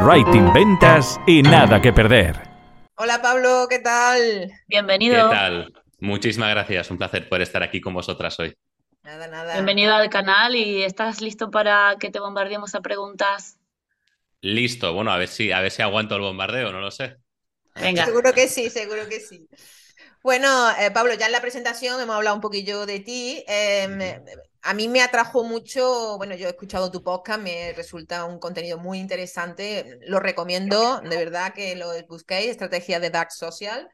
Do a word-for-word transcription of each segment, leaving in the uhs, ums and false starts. Copywriting, Ventas y Nada que Perder. Hola Pablo, ¿qué tal? Bienvenido. ¿Qué tal? Muchísimas gracias, un placer poder estar aquí con vosotras hoy. Nada, nada. Bienvenido al canal y ¿estás listo para que te bombardeemos a preguntas? Listo, bueno, a ver si, a ver si aguanto el bombardeo, no lo sé. Venga. Seguro que sí, seguro que sí. Bueno, eh, Pablo, ya en la presentación hemos hablado un poquillo de ti. Eh, me, a mí me atrajo mucho, bueno, yo he escuchado tu podcast, me resulta un contenido muy interesante, lo recomiendo, de verdad que lo busquéis, Estrategias de Dark Social.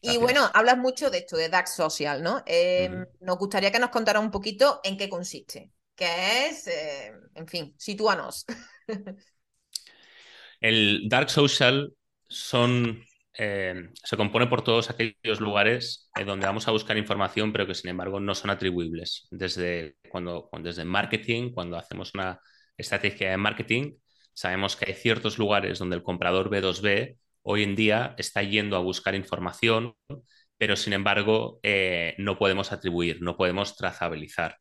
Y bueno, hablas mucho de esto, de Dark Social, ¿no? Eh, uh-huh. Nos gustaría que nos contaras un poquito en qué consiste, qué es, eh, en fin, sitúanos. El Dark Social son, eh, se compone por todos aquellos lugares en donde vamos a buscar información, pero que sin embargo no son atribuibles. Desde, cuando, desde marketing, cuando hacemos una estrategia de marketing, sabemos que hay ciertos lugares donde el comprador B dos B hoy en día está yendo a buscar información, pero sin embargo eh, no podemos atribuir, no podemos trazabilizar.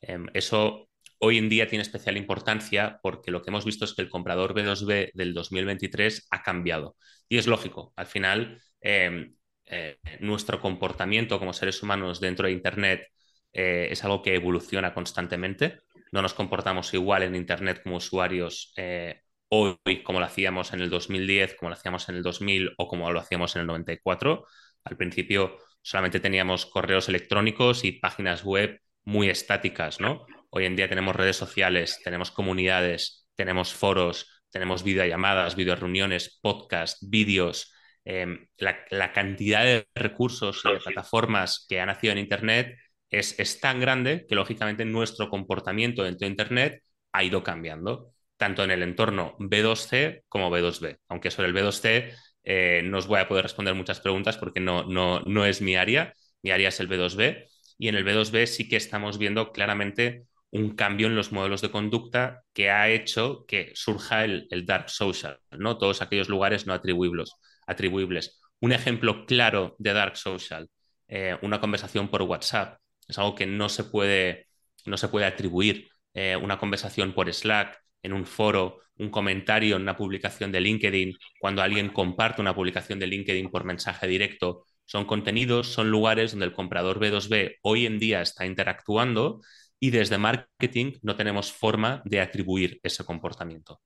Eh, eso hoy en día tiene especial importancia porque lo que hemos visto es que el comprador B dos B del dos mil veintitrés ha cambiado. Y es lógico, al final eh, eh, nuestro comportamiento como seres humanos dentro de Internet eh, es algo que evoluciona constantemente. No nos comportamos igual en Internet como usuarios eh, hoy, como lo hacíamos en el dos mil diez, como lo hacíamos en el dos mil o como lo hacíamos en el noventa y cuatro. Al principio solamente teníamos correos electrónicos y páginas web muy estáticas, ¿no? Hoy en día tenemos redes sociales, tenemos comunidades, tenemos foros, tenemos videollamadas, videoreuniones, podcasts, vídeos. Eh, la, la cantidad de recursos y de plataformas que han nacido en Internet es, es tan grande que, lógicamente, nuestro comportamiento dentro de Internet ha ido cambiando, tanto en el entorno B dos C como B dos B. Aunque sobre el B dos C eh, no os voy a poder responder muchas preguntas porque no, no, no es mi área. Mi área es el B dos B. Y en el B dos B sí que estamos viendo claramente un cambio en los modelos de conducta que ha hecho que surja el, el Dark Social, ¿no? Todos aquellos lugares no atribuibles. atribuibles. Un ejemplo claro de Dark Social, eh, una conversación por WhatsApp. Es algo que no se puede, no se puede atribuir. Eh, una conversación por Slack, en un foro, un comentario en una publicación de LinkedIn, cuando alguien comparte una publicación de LinkedIn por mensaje directo, son contenidos, son lugares donde el comprador B dos B hoy en día está interactuando y desde marketing no tenemos forma de atribuir ese comportamiento.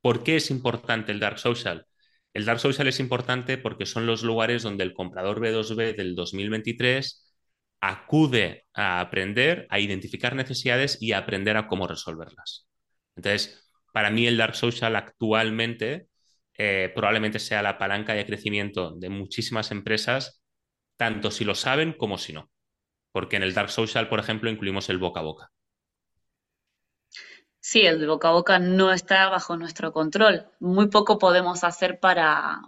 ¿Por qué es importante el Dark Social? El Dark Social es importante porque son los lugares donde el comprador B dos B del dos mil veintitrés acude a aprender, a identificar necesidades y a aprender a cómo resolverlas. Entonces, para mí el Dark Social actualmente eh, probablemente sea la palanca de crecimiento de muchísimas empresas, tanto si lo saben como si no. Porque en el Dark Social, por ejemplo, incluimos el boca a boca. Sí, el boca a boca no está bajo nuestro control. Muy poco podemos hacer para,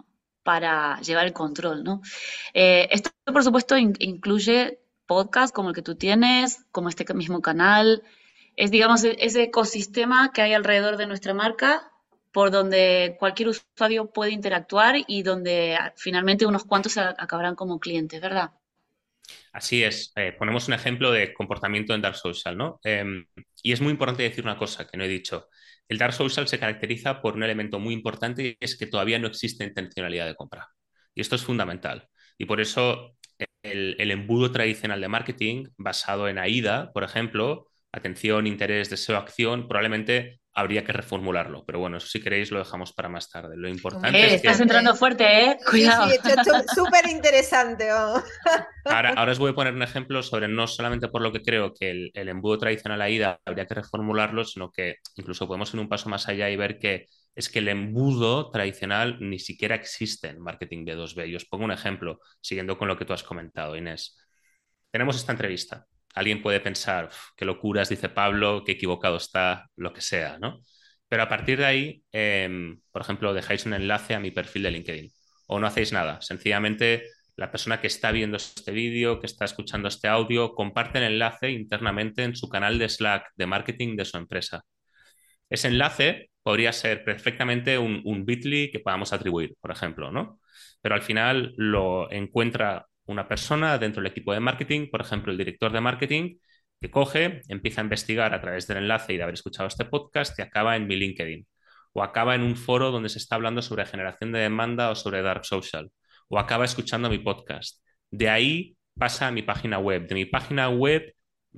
para llevar el control, ¿no? Eh, esto, por supuesto, in- incluye podcasts como el que tú tienes, como este mismo canal. Es, digamos, ese ecosistema que hay alrededor de nuestra marca por donde cualquier usuario puede interactuar y donde finalmente unos cuantos acabarán como clientes, ¿verdad? Así es. Eh, ponemos un ejemplo de comportamiento en Dark Social, ¿no? Eh, y es muy importante decir una cosa que no he dicho. El Dark Social se caracteriza por un elemento muy importante y es que todavía no existe intencionalidad de compra. Y esto es fundamental. Y por eso el, el embudo tradicional de marketing basado en AIDA, por ejemplo, atención, interés, deseo, acción, probablemente habría que reformularlo. Pero bueno, eso si queréis lo dejamos para más tarde. Lo importante eh, es estás que... entrando fuerte, ¿eh? Cuidado. Sí, sí, súper interesante. Oh. Ahora, ahora os voy a poner un ejemplo sobre no solamente por lo que creo que el, el embudo tradicional AIDA habría que reformularlo, sino que incluso podemos ir un paso más allá y ver que es que el embudo tradicional ni siquiera existe en marketing B dos B. Y os pongo un ejemplo, siguiendo con lo que tú has comentado, Inés. Tenemos esta entrevista. Alguien puede pensar, qué locuras, dice Pablo, qué equivocado está, lo que sea, ¿no? Pero a partir de ahí, eh, por ejemplo, dejáis un enlace a mi perfil de LinkedIn o no hacéis nada. Sencillamente, la persona que está viendo este vídeo, que está escuchando este audio, comparte el enlace internamente en su canal de Slack de marketing de su empresa. Ese enlace podría ser perfectamente un, un bit punto ly que podamos atribuir, por ejemplo, ¿no? Pero al final lo encuentra una persona dentro del equipo de marketing, por ejemplo, el director de marketing, que coge, empieza a investigar a través del enlace y de haber escuchado este podcast y acaba en mi LinkedIn. o acaba en un foro donde se está hablando sobre generación de demanda o sobre Dark Social, o acaba escuchando mi podcast. De ahí pasa a mi página web. De mi página web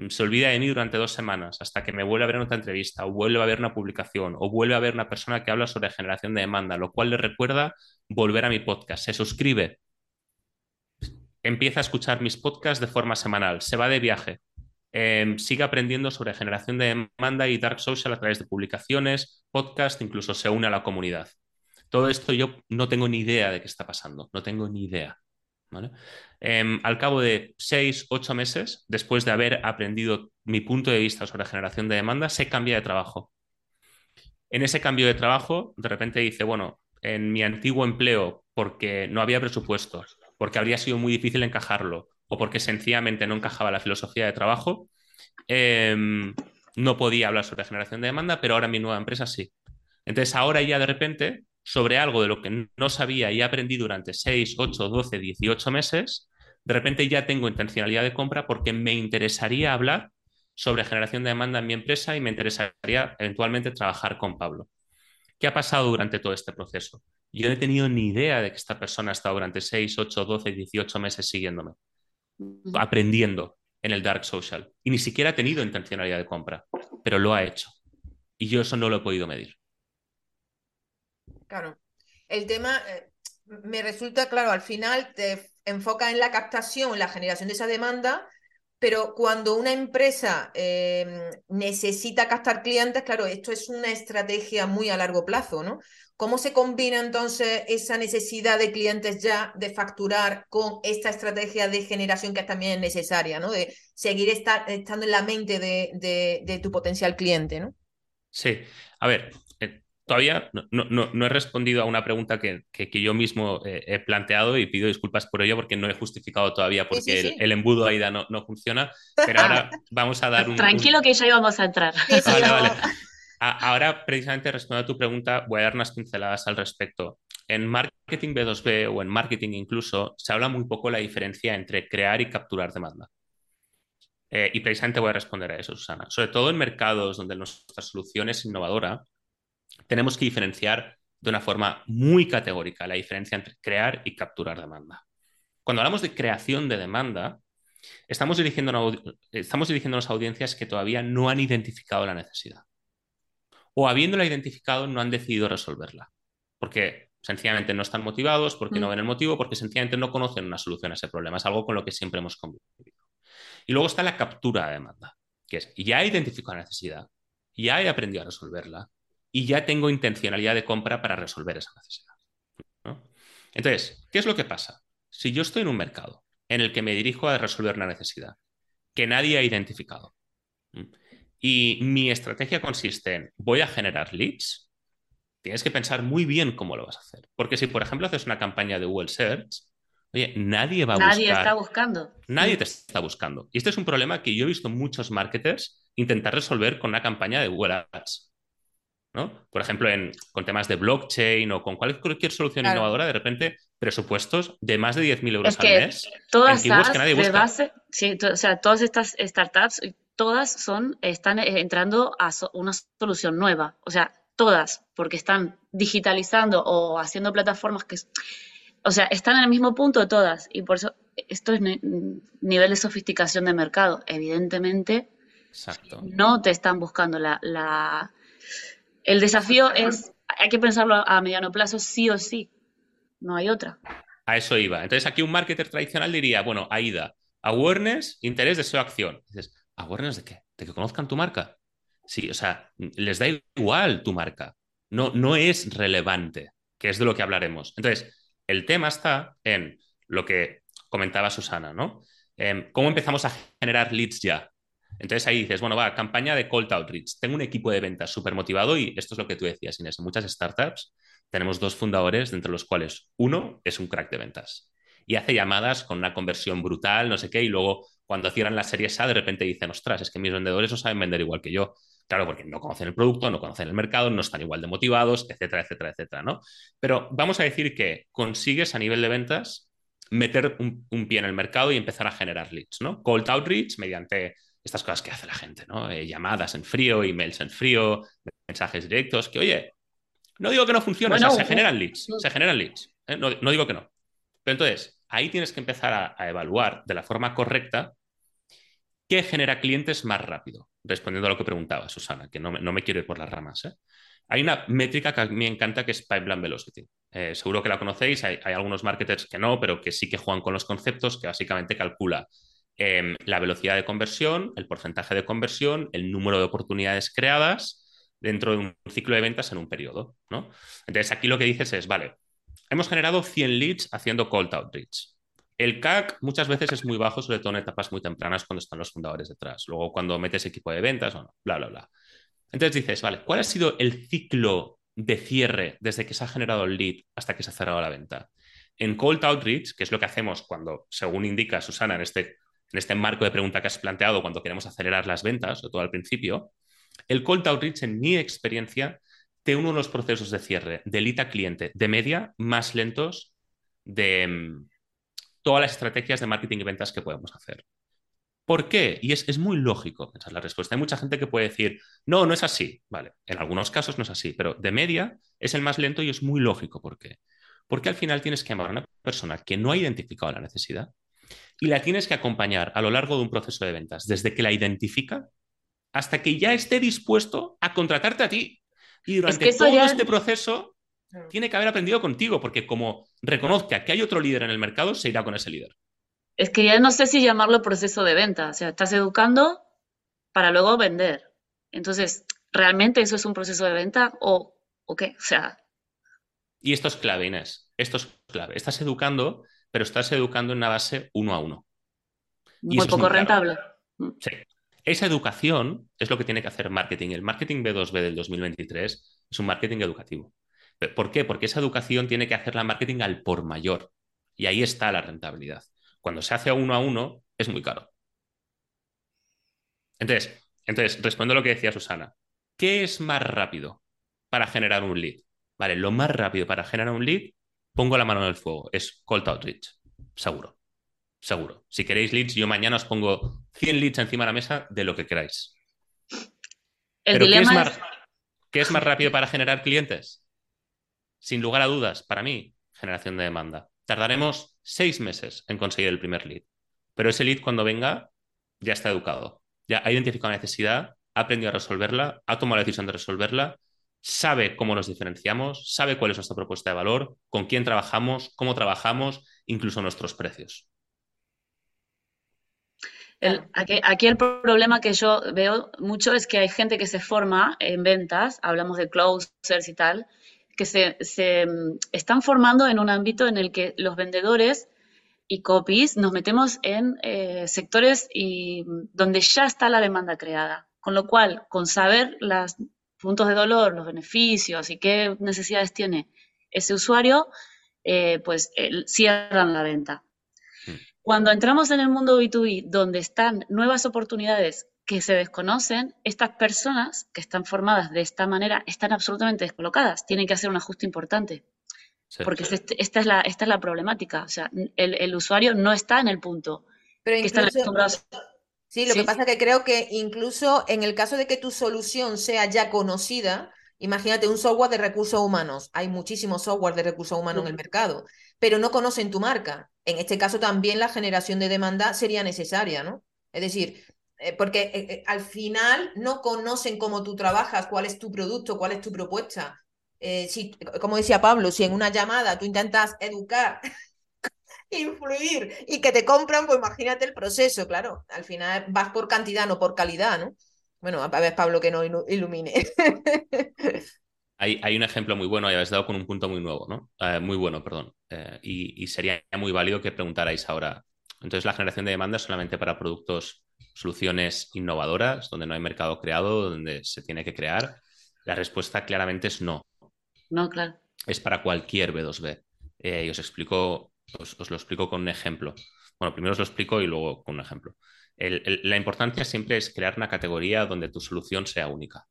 se olvida de mí durante dos semanas hasta que me vuelve a ver otra entrevista, o vuelve a ver una publicación, o vuelve a ver una persona que habla sobre generación de demanda, lo cual le recuerda volver a mi podcast. Se suscribe, empieza a escuchar mis podcasts de forma semanal, se va de viaje, eh, sigue aprendiendo sobre generación de demanda y Dark Social a través de publicaciones, podcast, incluso se une a la comunidad. Todo esto yo no tengo ni idea de qué está pasando, no tengo ni idea. ¿Vale? Eh, al cabo de seis, ocho meses, después de haber aprendido mi punto de vista sobre generación de demanda, se cambia de trabajo. En ese cambio de trabajo, de repente dice, bueno, en mi antiguo empleo, porque no había presupuesto, porque habría sido muy difícil encajarlo, o porque sencillamente no encajaba la filosofía de trabajo, eh, no podía hablar sobre generación de demanda, pero ahora en mi nueva empresa sí. Entonces ahora ya de repente, sobre algo de lo que no sabía y aprendí durante seis, ocho, doce, dieciocho meses, de repente ya tengo intencionalidad de compra porque me interesaría hablar sobre generación de demanda en mi empresa y me interesaría eventualmente trabajar con Pablo. ¿Qué ha pasado durante todo este proceso? Yo no he tenido ni idea de que esta persona ha estado durante seis, ocho, doce, dieciocho meses siguiéndome, aprendiendo en el Dark Social. Y ni siquiera ha tenido intencionalidad de compra, pero lo ha hecho. Y yo eso no lo he podido medir. Claro, el tema eh, me resulta claro, al final te enfocas en la captación, la generación de esa demanda, pero cuando una empresa eh, necesita captar clientes, claro, esto es una estrategia muy a largo plazo, ¿no? ¿Cómo se combina entonces esa necesidad de clientes ya de facturar con esta estrategia de generación que también es necesaria, ¿no? De seguir estar, estando en la mente de, de, de tu potencial cliente, ¿no? Sí, a ver... Todavía no, no, no he respondido a una pregunta que, que, que yo mismo eh, he planteado y pido disculpas por ello porque no he justificado todavía porque sí, sí, sí. El, el embudo AIDA no, no funciona, pero ahora vamos a dar un... Tranquilo un... que ya íbamos a entrar. Sí, sí, vale, vale. A, ahora, precisamente, respondiendo a tu pregunta, voy a dar unas pinceladas al respecto. En marketing B dos B o en marketing incluso, se habla muy poco la diferencia entre crear y capturar demanda. Eh, y precisamente voy a responder a eso, Susana. Sobre todo en mercados donde nuestra solución es innovadora, tenemos que diferenciar de una forma muy categórica la diferencia entre crear y capturar demanda. Cuando hablamos de creación de demanda, estamos dirigiéndonos a, estamos dirigiéndonos a audiencias que todavía no han identificado la necesidad. O habiéndola identificado, no han decidido resolverla. Porque sencillamente no están motivados, porque mm. no ven el motivo, porque sencillamente no conocen una solución a ese problema. Es algo con lo que siempre hemos convivido. Y luego está la captura de demanda, que es ya he identificado la necesidad, ya he aprendido a resolverla, y ya tengo intencionalidad de compra para resolver esa necesidad, ¿no? Entonces, ¿qué es lo que pasa? Si yo estoy en un mercado en el que me dirijo a resolver una necesidad que nadie ha identificado y mi estrategia consiste en voy a generar leads, tienes que pensar muy bien cómo lo vas a hacer. Porque si, por ejemplo, haces una campaña de Google Search, oye, nadie va a nadie buscar. Nadie está buscando. Nadie te está buscando. Y este es un problema que yo he visto muchos marketers intentar resolver con una campaña de Google Ads, ¿no? Por ejemplo, en, con temas de blockchain o con cualquier, cualquier solución claro. innovadora, de repente presupuestos de más de diez mil euros es que al mes. Todas estas que nadie busca. De base, sí, o sea, todas estas startups, todas son, están entrando a so, una solución nueva. O sea, todas, porque están digitalizando o haciendo plataformas que... O sea, están en el mismo punto todas. Y por eso, esto es nivel de sofisticación de mercado. Evidentemente, exacto. No te están buscando la... la El desafío es, hay que pensarlo a mediano plazo sí o sí, no hay otra. A eso iba. Entonces aquí un marketer tradicional diría, bueno, AIDA, awareness, interés, deseo, acción. Dices, ¿awareness de qué? ¿De que conozcan tu marca? Sí, o sea, les da igual tu marca. No, no es relevante, que es de lo que hablaremos. Entonces, el tema está en lo que comentaba Susana, ¿no? Eh, ¿Cómo empezamos a generar leads ya? Entonces ahí dices, bueno, va, campaña de cold outreach. Tengo un equipo de ventas súper motivado y esto es lo que tú decías, Inés. En muchas startups tenemos dos fundadores, entre los cuales uno es un crack de ventas y hace llamadas con una conversión brutal, no sé qué, y luego cuando cierran la serie A de repente dicen, ostras, es que mis vendedores no saben vender igual que yo. Claro, porque no conocen el producto, no conocen el mercado, no están igual de motivados, etcétera, etcétera, etcétera, ¿no? Pero vamos a decir que consigues a nivel de ventas meter un, un pie en el mercado y empezar a generar leads, ¿no? Cold outreach mediante... estas cosas que hace la gente, ¿no? Eh, llamadas en frío, emails en frío, mensajes directos, que oye, No digo que no funcione, bueno, o sea, no, se generan leads, no. se generan leads. ¿eh? No, no digo que no. Pero entonces, ahí tienes que empezar a, a evaluar de la forma correcta qué genera clientes más rápido. Respondiendo a lo que preguntaba, Susana, que no me, no me quiero ir por las ramas. ¿eh? Hay una métrica que a mí me encanta que es Pipeline Velocity. Eh, seguro que la conocéis, hay, hay algunos marketers que no, pero que sí que juegan con los conceptos, que básicamente calcula eh, la velocidad de conversión, el porcentaje de conversión, el número de oportunidades creadas dentro de un ciclo de ventas en un periodo, ¿no? Entonces, aquí lo que dices es, vale, hemos generado cien leads haciendo cold outreach. El C A C muchas veces es muy bajo, sobre todo en etapas muy tempranas cuando están los fundadores detrás. Luego, cuando metes equipo de ventas, bueno, bla, bla, bla. Entonces dices, vale, ¿cuál ha sido el ciclo de cierre desde que se ha generado el lead hasta que se ha cerrado la venta? En cold outreach, que es lo que hacemos cuando, según indica Susana, en este, en este marco de pregunta que has planteado, cuando queremos acelerar las ventas, sobre todo al principio, el cold outreach, en mi experiencia, tiene uno de los procesos de cierre de lead a cliente de media más lentos de mmm, todas las estrategias de marketing y ventas que podemos hacer. ¿Por qué? Y es, es muy lógico pensar la respuesta. Hay mucha gente que puede decir, no, no es así. Vale, en algunos casos no es así, pero de media es el más lento y es muy lógico. ¿Por qué? Porque al final tienes que amar a una persona que no ha identificado la necesidad y la tienes que acompañar a lo largo de un proceso de ventas, desde que la identifica hasta que ya esté dispuesto a contratarte a ti. Y durante es que todo ya... este proceso tiene que haber aprendido contigo, porque como reconozca que hay otro líder en el mercado, se irá con ese líder. Es que ya no sé si llamarlo proceso de venta. O sea, estás educando para luego vender. Entonces, ¿realmente eso es un proceso de venta o, o qué? O sea... Y esto es clave, Inés. Esto es clave. Estás educando, pero estás educando en una base uno a uno. Y muy poco es muy rentable. Claro. Sí. Esa educación es lo que tiene que hacer marketing. El marketing B dos B del dos mil veintitrés es un marketing educativo. ¿Por qué? Porque esa educación tiene que hacer la marketing al por mayor. Y ahí está la rentabilidad. Cuando se hace uno a uno, es muy caro. Entonces, entonces respondo a lo que decía Susana. ¿Qué es más rápido para generar un lead? Vale, lo más rápido para generar un lead, pongo la mano en el fuego. Es cold outreach, seguro. Seguro. Si queréis leads, yo mañana os pongo cien leads encima de la mesa de lo que queráis. El Pero dilema ¿qué es, más, es... ¿qué es más rápido para generar clientes? Sin lugar a dudas, para mí, generación de demanda. Tardaremos seis meses en conseguir el primer lead. Pero ese lead, cuando venga, ya está educado. Ya ha identificado la necesidad, ha aprendido a resolverla, ha tomado la decisión de resolverla, sabe cómo nos diferenciamos, sabe cuál es nuestra propuesta de valor, con quién trabajamos, cómo trabajamos, incluso nuestros precios. El, aquí, aquí el problema que yo veo mucho es que hay gente que se forma en ventas, hablamos de closers y tal, que se, se están formando en un ámbito en el que los vendedores y copies nos metemos en eh, sectores y donde ya está la demanda creada. Con lo cual, con saber los puntos de dolor, los beneficios y qué necesidades tiene ese usuario, eh, pues eh, cierran la venta. Cuando entramos en el mundo B dos B, donde están nuevas oportunidades que se desconocen, estas personas que están formadas de esta manera están absolutamente descolocadas. Tienen que hacer un ajuste importante. Sí, porque sí. Este, esta, es la, esta es la problemática. O sea, el, el usuario no está en el punto. Pero que incluso, están sí, lo sí. que pasa es que creo que incluso en el caso de que tu solución sea ya conocida, imagínate un software de recursos humanos. Hay muchísimos software de recursos humanos sí. en el mercado, pero no conocen tu marca. En este caso también la generación de demanda sería necesaria, ¿no? Es decir... Porque eh, al final no conocen cómo tú trabajas, cuál es tu producto, cuál es tu propuesta. Eh, si, como decía Pablo, si en una llamada tú intentas educar, influir y que te compran, pues imagínate el proceso, claro. Al final vas por cantidad, no por calidad, ¿no? Bueno, a ver, Pablo, que no ilumine. hay, hay un ejemplo muy bueno, y habéis dado con un punto muy nuevo, ¿no? Eh, muy bueno, perdón. Eh, y, y sería muy válido que preguntarais ahora. Entonces, la generación de demanda es solamente para productos... soluciones innovadoras, donde no hay mercado creado, donde se tiene que crear, la respuesta claramente es no. No, claro. Es para cualquier B dos B. Eh, y os explico, os, os lo explico con un ejemplo. Bueno, primero os lo explico y luego con un ejemplo. El, el, la importancia siempre es crear una categoría donde tu solución sea única.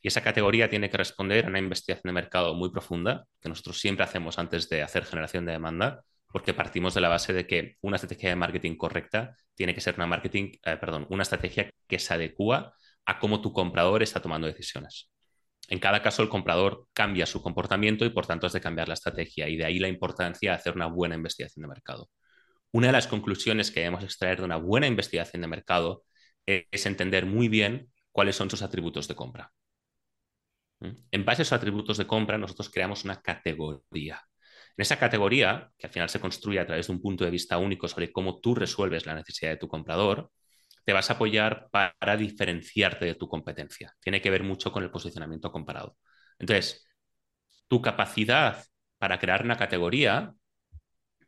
Y esa categoría tiene que responder a una investigación de mercado muy profunda, que nosotros siempre hacemos antes de hacer generación de demanda, porque partimos de la base de que una estrategia de marketing correcta tiene que ser una marketing, eh, perdón, una estrategia que se adecua a cómo tu comprador está tomando decisiones. en cada caso el comprador cambia su comportamiento y por tanto has de cambiar la estrategia, y de ahí la importancia de hacer una buena investigación de mercado. Una de las conclusiones que debemos extraer de una buena investigación de mercado es entender muy bien cuáles son sus atributos de compra. En base a esos atributos de compra, nosotros creamos una categoría. En esa categoría, que al final se construye a través de un punto de vista único sobre cómo tú resuelves la necesidad de tu comprador, te vas a apoyar para diferenciarte de tu competencia. Tiene que ver mucho con el posicionamiento comparado. Entonces, tu capacidad para crear una categoría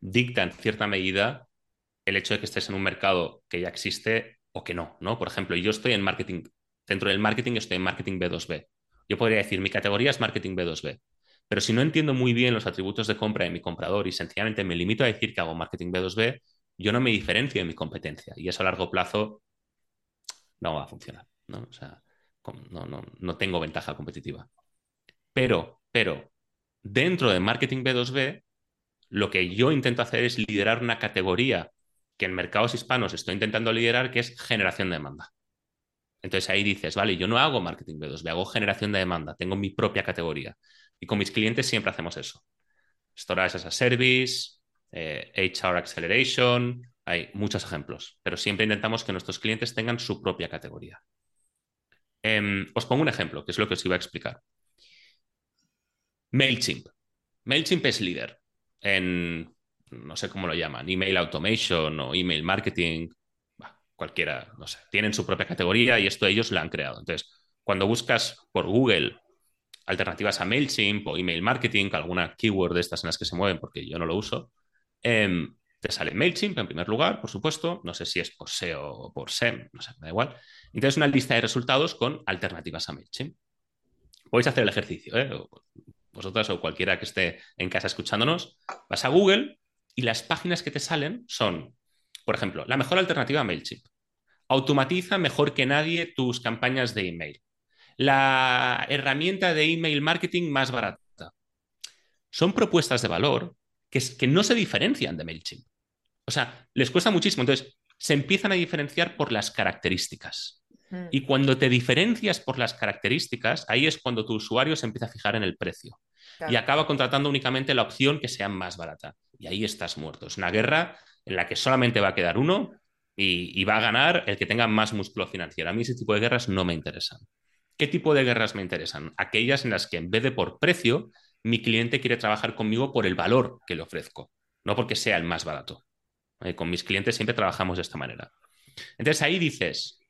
dicta en cierta medida el hecho de que estés en un mercado que ya existe o que no, ¿no? Por ejemplo, yo estoy en marketing, dentro del marketing estoy en marketing B dos B. Yo podría decir, mi categoría es marketing B dos B, pero si no entiendo muy bien los atributos de compra de mi comprador y sencillamente me limito a decir que hago marketing B dos B, yo no me diferencio de mi competencia, y eso a largo plazo no va a funcionar, ¿no? O sea, no, no, no tengo ventaja competitiva. Pero, pero dentro de marketing B dos B, lo que yo intento hacer es liderar una categoría que en mercados hispanos estoy intentando liderar, que es generación de demanda. Entonces ahí dices, vale, yo no hago marketing B dos B, hago generación de demanda, tengo mi propia categoría. Y con mis clientes siempre hacemos eso. Store as a Service, eh, H R Acceleration, hay muchos ejemplos. Pero siempre intentamos que nuestros clientes tengan su propia categoría. Eh, os pongo un ejemplo, que es lo que os iba a explicar. MailChimp. MailChimp es líder en, no sé cómo lo llaman, email automation o email marketing, cualquiera, no sé, tienen su propia categoría y esto ellos la han creado. Entonces, cuando buscas por Google alternativas a MailChimp o email marketing, alguna keyword de estas en las que se mueven, porque yo no lo uso, eh, te sale MailChimp en primer lugar, por supuesto, no sé si es por S E O o por S E M, no sé, da igual. Entonces, una lista de resultados con alternativas a MailChimp. Podéis hacer el ejercicio, ¿eh? Vosotras o cualquiera que esté en casa escuchándonos, vas a Google y las páginas que te salen son, por ejemplo, la mejor alternativa a MailChimp. Automatiza mejor que nadie tus campañas de email. La herramienta de email marketing más barata. Son propuestas de valor que, que no se diferencian de MailChimp. O sea, les cuesta muchísimo. Entonces, se empiezan a diferenciar por las características. Y cuando te diferencias por las características, ahí es cuando tu usuario se empieza a fijar en el precio. Claro. Y acaba contratando únicamente la opción que sea más barata. Y ahí estás muerto. Es una guerra en la que solamente va a quedar uno y, y va a ganar el que tenga más músculo financiero. A mí ese tipo de guerras no me interesan. ¿Qué tipo de guerras me interesan? Aquellas en las que en vez de por precio, mi cliente quiere trabajar conmigo por el valor que le ofrezco, no porque sea el más barato. Eh, con mis clientes siempre trabajamos de esta manera. Entonces ahí dices,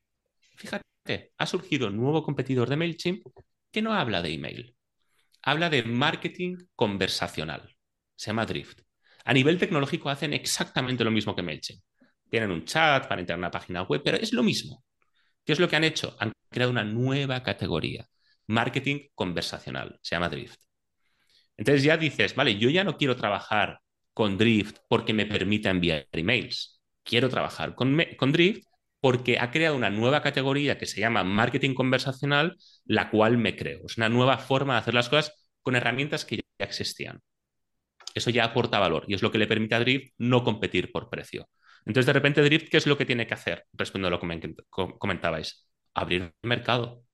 fíjate, ha surgido un nuevo competidor de MailChimp que no habla de email, habla de marketing conversacional. Se llama Drift. A nivel tecnológico hacen exactamente lo mismo que MailChimp. Tienen un chat para entrar a una página web, pero es lo mismo. ¿Qué es lo que han hecho? Han creado una nueva categoría, marketing conversacional, se llama Drift. Entonces ya dices, vale, yo ya no quiero trabajar con Drift porque me permita enviar emails. Quiero trabajar con, con Drift porque ha creado una nueva categoría que se llama marketing conversacional, la cual me creo. Es una nueva forma de hacer las cosas con herramientas que ya existían. Eso ya aporta valor y es lo que le permite a Drift no competir por precio. Entonces, de repente, Drift, ¿qué es lo que tiene que hacer? Respondiendo a lo que me comentabais, abrir mercado.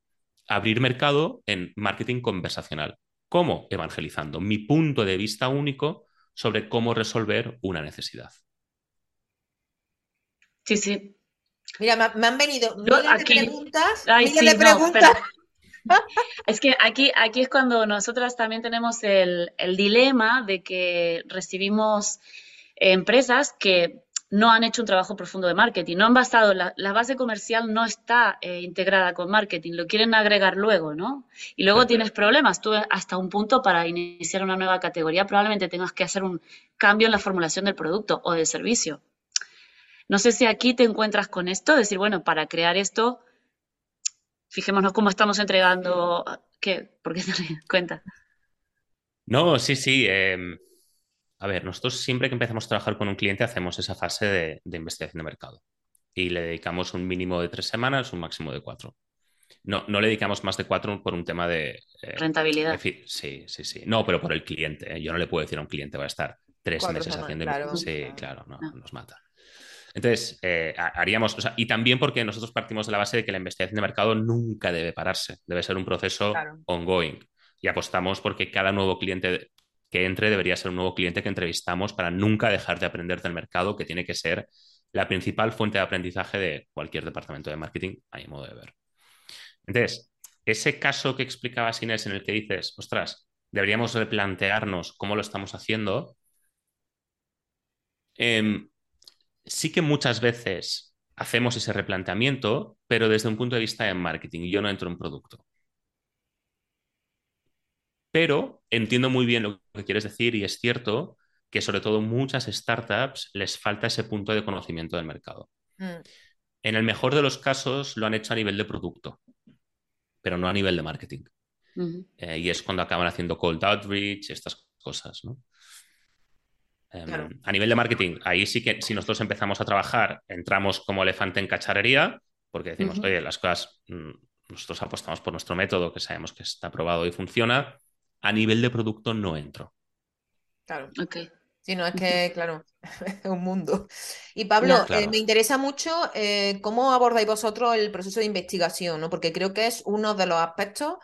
Abrir mercado en marketing conversacional. ¿Cómo? Evangelizando. Mi punto de vista único sobre cómo resolver una necesidad. Sí, sí. Mira, me han venido miles aquí, de preguntas, ay, miles sí, de preguntas. No, es que aquí, aquí es cuando nosotras también tenemos el, el dilema de que recibimos empresas que no han hecho un trabajo profundo de marketing, no han basado, la, la base comercial no está eh, integrada con marketing, lo quieren agregar luego, ¿no? Y luego tienes problemas, tú hasta un punto para iniciar una nueva categoría probablemente tengas que hacer un cambio en la formulación del producto o del servicio. No sé si aquí te encuentras con esto, decir, bueno, para crear esto, fijémonos cómo estamos entregando. ¿Qué? ¿Por qué te ríes? Cuenta. No, sí, sí. Eh, a ver, nosotros siempre que empezamos a trabajar con un cliente hacemos esa fase de, de investigación de mercado y le dedicamos un mínimo de tres semanas, un máximo de cuatro. No, no le dedicamos más de cuatro por un tema de... Eh, Rentabilidad. De, sí, sí, sí. No, pero por el cliente. ¿eh? Yo no le puedo decir a un cliente va a estar tres meses semanas, haciendo... Claro. Sí, claro, no, no. nos mata. Entonces, eh, haríamos... O sea, y también porque nosotros partimos de la base de que la investigación de mercado nunca debe pararse. Debe ser un proceso claro. ongoing. Y apostamos porque cada nuevo cliente que entre debería ser un nuevo cliente que entrevistamos para nunca dejar de aprender del mercado, que tiene que ser la principal fuente de aprendizaje de cualquier departamento de marketing, a mi modo de ver. Entonces, ese caso que explicabas, Inés, en el que dices, ostras, deberíamos replantearnos cómo lo estamos haciendo... Eh, sí que muchas veces hacemos ese replanteamiento, pero desde un punto de vista de marketing. Yo no entro en producto. Pero entiendo muy bien lo que quieres decir y es cierto que sobre todo muchas startups les falta ese punto de conocimiento del mercado. Mm. En el mejor de los casos lo han hecho a nivel de producto, pero no a nivel de marketing. Mm-hmm. eh, y es cuando acaban haciendo cold outreach, estas cosas, ¿no? Um, claro. A nivel de marketing, ahí sí que si nosotros empezamos a trabajar, entramos como elefante en cacharrería, porque decimos, uh-huh. oye, las cosas, nosotros apostamos por nuestro método, que sabemos que está probado y funciona. A nivel de producto no entro. Claro. Okay. Si no, es que, claro, es un mundo. Y Pablo, no, claro. eh, me interesa mucho eh, cómo abordáis vosotros el proceso de investigación, ¿no? Porque creo que es uno de los aspectos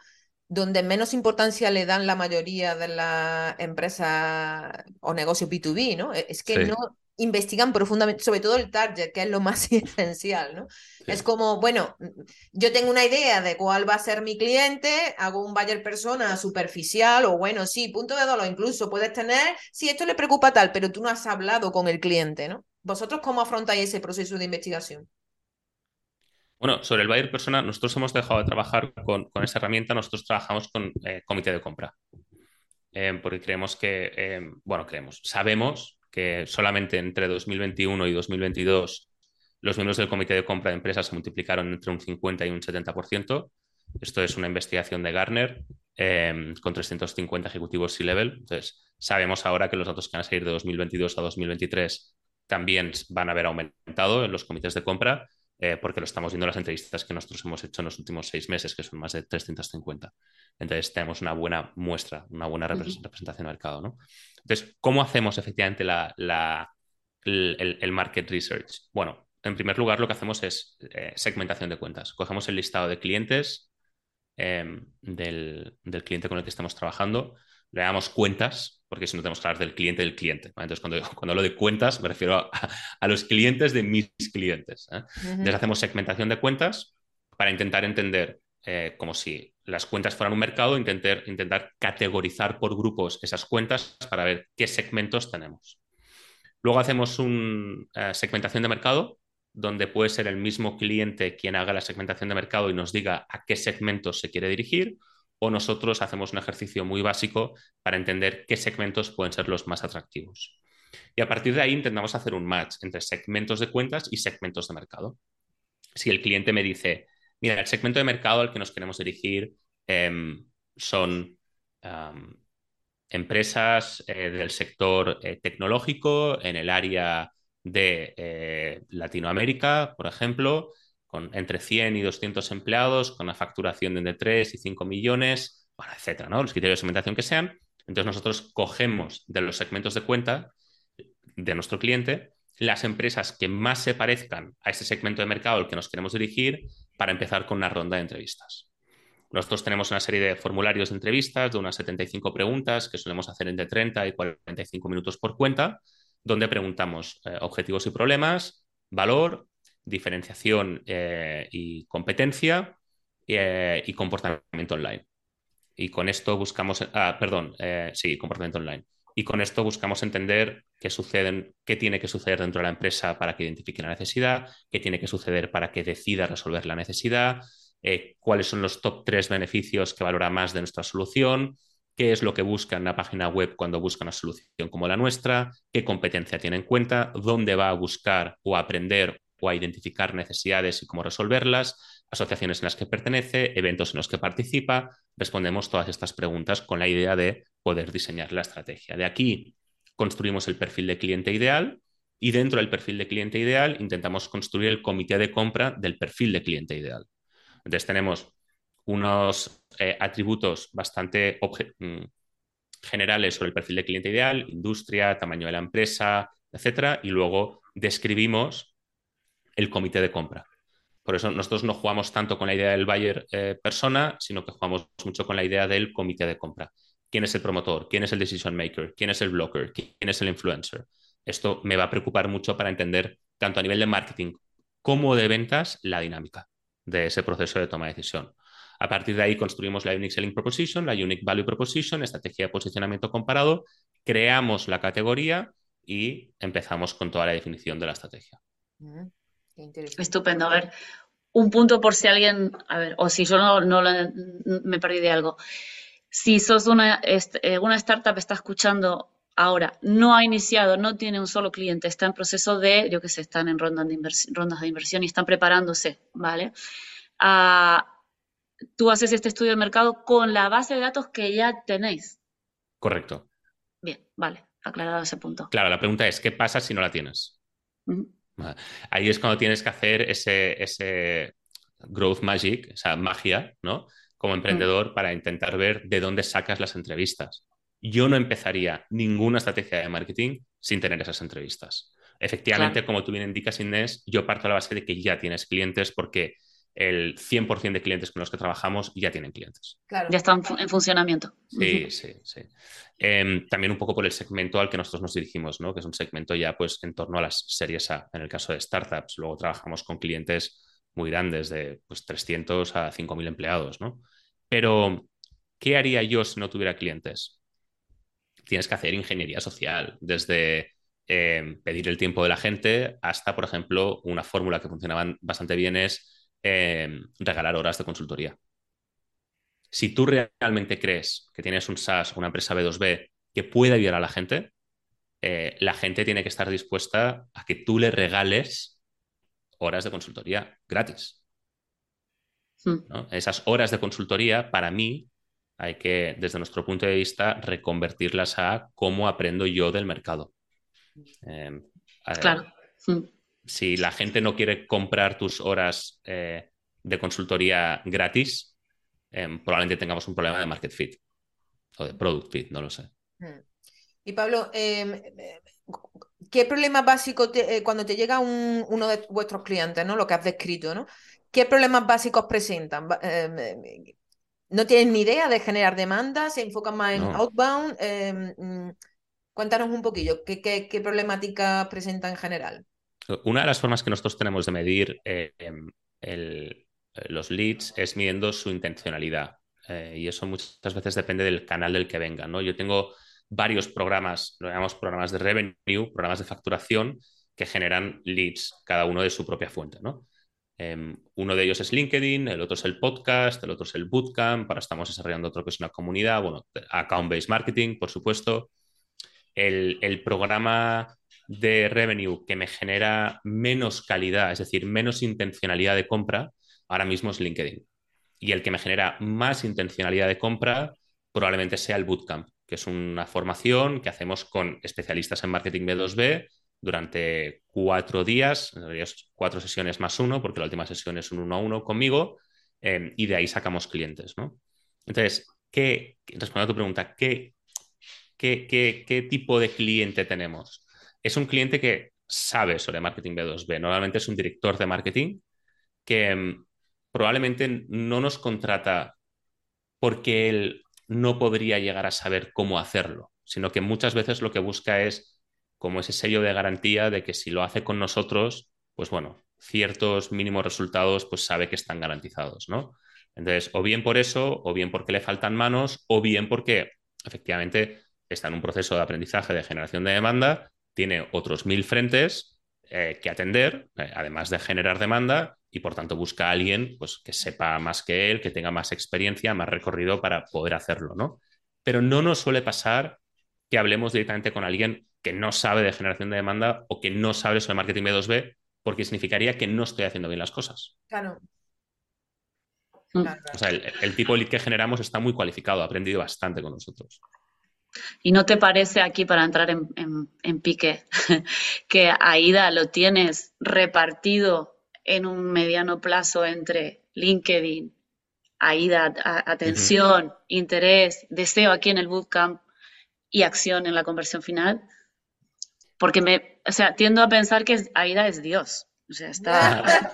donde menos importancia le dan la mayoría de las empresas o negocios B dos B, ¿no? Es que sí. no investigan profundamente, sobre todo el target, que es lo más esencial, ¿no? Sí. Es como, bueno, yo tengo una idea de cuál va a ser mi cliente, hago un buyer persona superficial o bueno, sí, punto de dolor, incluso puedes tener, sí, esto le preocupa tal, pero tú no has hablado con el cliente, ¿no? ¿Vosotros cómo afrontáis ese proceso de investigación? Bueno, sobre el buyer persona, nosotros hemos dejado de trabajar con, con esa herramienta, nosotros trabajamos con eh, comité de compra, eh, porque creemos que, eh, bueno, creemos, sabemos que solamente entre dos mil veintiuno y dos mil veintidós los miembros del comité de compra de empresas se multiplicaron entre un cincuenta y un setenta por ciento. Esto es una investigación de Gartner eh, con trescientos cincuenta ejecutivos C-level. Entonces, sabemos ahora que los datos que van a salir de dos mil veintidós a dos mil veintitrés también van a haber aumentado en los comités de compra. Eh, porque lo estamos viendo en las entrevistas que nosotros hemos hecho en los últimos seis meses, que son más de trescientos cincuenta. Entonces tenemos una buena muestra, una buena representación uh-huh. del mercado, ¿no? Entonces, ¿cómo hacemos efectivamente la, la, el, el market research? Bueno, en primer lugar lo que hacemos es eh, segmentación de cuentas. Cogemos el listado de clientes eh, del, del cliente con el que estamos trabajando, le damos cuentas, porque si no tenemos que hablar del cliente del cliente, ¿vale? Entonces, cuando, cuando hablo de cuentas, me refiero a, a, a los clientes de mis clientes, ¿eh? Uh-huh. Entonces, hacemos segmentación de cuentas para intentar entender, eh, como si las cuentas fueran un mercado, intentar, intentar categorizar por grupos esas cuentas para ver qué segmentos tenemos. Luego hacemos una uh, segmentación de mercado, donde puede ser el mismo cliente quien haga la segmentación de mercado y nos diga a qué segmentos se quiere dirigir, o nosotros hacemos un ejercicio muy básico para entender qué segmentos pueden ser los más atractivos. Y a partir de ahí intentamos hacer un match entre segmentos de cuentas y segmentos de mercado. Si el cliente me dice, mira, el segmento de mercado al que nos queremos dirigir eh, son um, empresas eh, del sector eh, tecnológico en el área de eh, Latinoamérica, por ejemplo, con entre cien y doscientos empleados, con una facturación de entre tres y cinco millones, bueno, etcétera, ¿no? Los criterios de segmentación que sean. Entonces nosotros cogemos de los segmentos de cuenta de nuestro cliente las empresas que más se parezcan a ese segmento de mercado al que nos queremos dirigir para empezar con una ronda de entrevistas. Nosotros tenemos una serie de formularios de entrevistas de unas setenta y cinco preguntas que solemos hacer entre treinta y cuarenta y cinco minutos por cuenta, donde preguntamos eh, objetivos y problemas, valor, diferenciación eh, y competencia eh, y comportamiento online. Y con esto buscamos... Ah, perdón, eh, sí, comportamiento online. Y con esto buscamos entender qué suceden, qué tiene que suceder dentro de la empresa para que identifique la necesidad, qué tiene que suceder para que decida resolver la necesidad, eh, cuáles son los top tres beneficios que valora más de nuestra solución, qué es lo que buscan en una página web cuando buscan una solución como la nuestra, qué competencia tiene en cuenta, dónde va a buscar o aprender o a identificar necesidades y cómo resolverlas, asociaciones en las que pertenece, eventos en los que participa. Respondemos todas estas preguntas con la idea de poder diseñar la estrategia. De aquí construimos el perfil de cliente ideal y dentro del perfil de cliente ideal intentamos construir el comité de compra del perfil de cliente ideal. Entonces tenemos unos eh, atributos bastante generales sobre el perfil de cliente ideal, industria, tamaño de la empresa, etcétera, y luego describimos el comité de compra. Por eso nosotros no jugamos tanto con la idea del buyer eh, persona, sino que jugamos mucho con la idea del comité de compra. ¿Quién es el promotor? ¿Quién es el decision maker? ¿Quién es el blocker? ¿Quién es el influencer? Esto me va a preocupar mucho para entender, tanto a nivel de marketing como de ventas, la dinámica de ese proceso de toma de decisión. A partir de ahí construimos la Unique Selling Proposition, la Unique Value Proposition, estrategia de posicionamiento comparado, creamos la categoría y empezamos con toda la definición de la estrategia. Mm, qué interesante. Estupendo. A ver, un punto por si alguien, a ver, o si yo no, no lo, me perdí de algo. Si sos una, una startup, está escuchando ahora, no ha iniciado, no tiene un solo cliente, está en proceso de, yo qué sé, están en rondas de, invers- rondas de inversión y están preparándose, ¿vale? Ah... Tú haces este estudio de mercado con la base de datos que ya tenéis. Correcto. Bien, vale, aclarado ese punto. Claro, la pregunta es, ¿qué pasa si no la tienes? Uh-huh. Ahí es cuando tienes que hacer ese, ese growth magic, esa magia, ¿no? Como emprendedor, uh-huh, para intentar ver de dónde sacas las entrevistas. Yo no empezaría ninguna estrategia de marketing sin tener esas entrevistas. Efectivamente, claro, como tú bien indicas, Inés, yo parto a la base de que ya tienes clientes porque el cien por ciento de clientes con los que trabajamos ya tienen clientes. Claro. Ya están en funcionamiento. Sí, uh-huh, sí, sí. Eh, también un poco por el segmento al que nosotros nos dirigimos, ¿no? Que es un segmento ya pues en torno a las series A, en el caso de startups. Luego trabajamos con clientes muy grandes de pues trescientos a cinco mil empleados, ¿no? Pero, ¿qué haría yo si no tuviera clientes? Tienes que hacer ingeniería social, desde eh, pedir el tiempo de la gente hasta, por ejemplo, una fórmula que funcionaba bastante bien es Eh, regalar horas de consultoría. Si tú realmente crees que tienes un SaaS o una empresa B dos B que puede ayudar a la gente, eh, la gente tiene que estar dispuesta a que tú le regales horas de consultoría gratis, sí, ¿no? Esas horas de consultoría, para mí, hay que, desde nuestro punto de vista, reconvertirlas a cómo aprendo yo del mercado. Eh, claro, sí. Si la gente no quiere comprar tus horas eh, de consultoría gratis, eh, probablemente tengamos un problema de market fit o de product fit, no lo sé. Y Pablo, eh, ¿qué problema básico te, eh, cuando te llega un, uno de vuestros clientes, ¿no? Lo que has descrito, ¿no? ¿Qué problemas básicos presentan? Eh, ¿No tienen ni idea de generar demanda? ¿Se enfocan más en no. outbound? Eh, cuéntanos un poquillo, ¿qué, qué, qué problemática presenta en general? Una de las formas que nosotros tenemos de medir eh, el, los leads es midiendo su intencionalidad, eh, y eso muchas veces depende del canal del que venga, ¿no? Yo tengo varios programas, lo llamamos programas de revenue, programas de facturación, que generan leads, cada uno de su propia fuente, ¿no? Eh, uno de ellos es LinkedIn, el otro es el podcast, el otro es el bootcamp, ahora estamos desarrollando otro que es una comunidad, bueno, account-based marketing, por supuesto. El, el programa de revenue que me genera menos calidad, es decir, menos intencionalidad de compra, ahora mismo es LinkedIn. Y el que me genera más intencionalidad de compra probablemente sea el bootcamp, que es una formación que hacemos con especialistas en marketing B dos B durante cuatro días, cuatro sesiones más uno, porque la última sesión es un uno a uno conmigo, eh, y de ahí sacamos clientes, ¿no? Entonces, ¿qué, respondiendo a tu pregunta, ¿qué, qué, qué, qué tipo de cliente tenemos? Es un cliente que sabe sobre marketing B dos B. Normalmente es un director de marketing que um, probablemente no nos contrata porque él no podría llegar a saber cómo hacerlo, sino que muchas veces lo que busca es como ese sello de garantía de que si lo hace con nosotros, pues bueno, ciertos mínimos resultados pues sabe que están garantizados, ¿no? Entonces, o bien por eso, o bien porque le faltan manos, o bien porque efectivamente está en un proceso de aprendizaje, de generación de demanda, tiene otros mil frentes eh, que atender, eh, además de generar demanda, y por tanto busca a alguien pues, que sepa más que él, que tenga más experiencia, más recorrido para poder hacerlo, ¿no? Pero no nos suele pasar que hablemos directamente con alguien que no sabe de generación de demanda o que no sabe sobre marketing B dos B, porque significaría que no estoy haciendo bien las cosas. Claro. Claro. O sea, el, el tipo de lead que generamos está muy cualificado, ha aprendido bastante con nosotros. ¿Y no te parece aquí, para entrar en, en, en pique, que AIDA lo tienes repartido en un mediano plazo entre LinkedIn, AIDA, a, atención, uh-huh, interés, deseo aquí en el bootcamp y acción en la conversión final? Porque me, o sea, tiendo a pensar que AIDA es Dios. O sea, está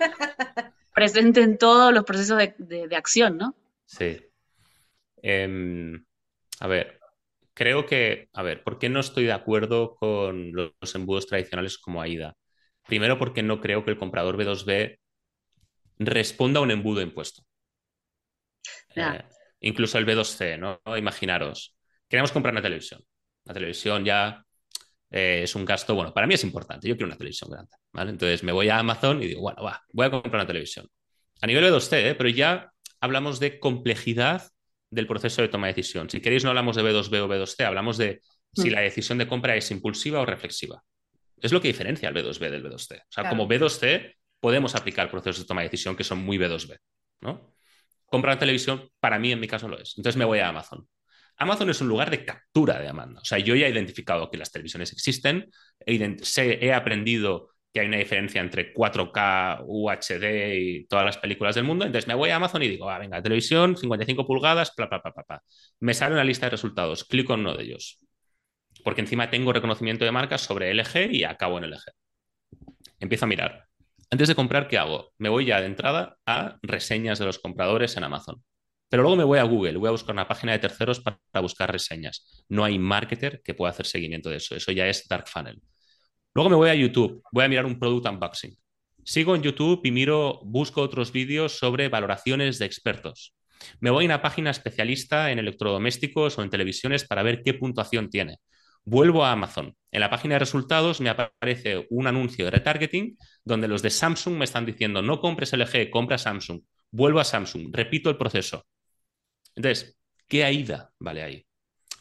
presente en todos los procesos de, de, de acción, ¿no? Sí. Eh, a ver, creo que... A ver, ¿por qué no estoy de acuerdo con los embudos tradicionales como AIDA? Primero, porque no creo que el comprador B dos B responda a un embudo impuesto. Nah. Eh, incluso el B dos C, ¿no? Imaginaros, queremos comprar una televisión. La televisión ya eh, es un gasto... Bueno, para mí es importante. Yo quiero una televisión grande, ¿vale? Entonces me voy a Amazon y digo, bueno, va, voy a comprar una televisión. A nivel B dos C, ¿eh? Pero ya hablamos de complejidad del proceso de toma de decisión. Si queréis, no hablamos de B dos B o B dos C, hablamos de si la decisión de compra es impulsiva o reflexiva. Es lo que diferencia el B dos B del B dos C. O sea, claro, como B dos C podemos aplicar procesos de toma de decisión que son muy B dos B, ¿no? Comprar televisión, para mí, en mi caso, lo es. Entonces me voy a Amazon. Amazon es un lugar de captura de demanda. O sea, yo ya he identificado que las televisiones existen, he, ident- sé, he aprendido que hay una diferencia entre cuatro K, U H D y todas las películas del mundo. Entonces me voy a Amazon y digo, ah, venga, televisión, cincuenta y cinco pulgadas, bla, bla, bla, bla, bla. Me sale una lista de resultados, clico en uno de ellos. Porque encima tengo reconocimiento de marca sobre L G y acabo en L G. Empiezo a mirar. Antes de comprar, ¿qué hago? Me voy ya de entrada a reseñas de los compradores en Amazon. Pero luego me voy a Google, voy a buscar una página de terceros para buscar reseñas. No hay marketer que pueda hacer seguimiento de eso. Eso ya es Dark Funnel. Luego me voy a YouTube, voy a mirar un product unboxing. Sigo en YouTube y miro, busco otros vídeos sobre valoraciones de expertos. Me voy a una página especialista en electrodomésticos o en televisiones para ver qué puntuación tiene. Vuelvo a Amazon. En la página de resultados me aparece un anuncio de retargeting donde los de Samsung me están diciendo no compres L G, compra Samsung. Vuelvo a Samsung, repito el proceso. Entonces, ¿qué AIDA vale ahí?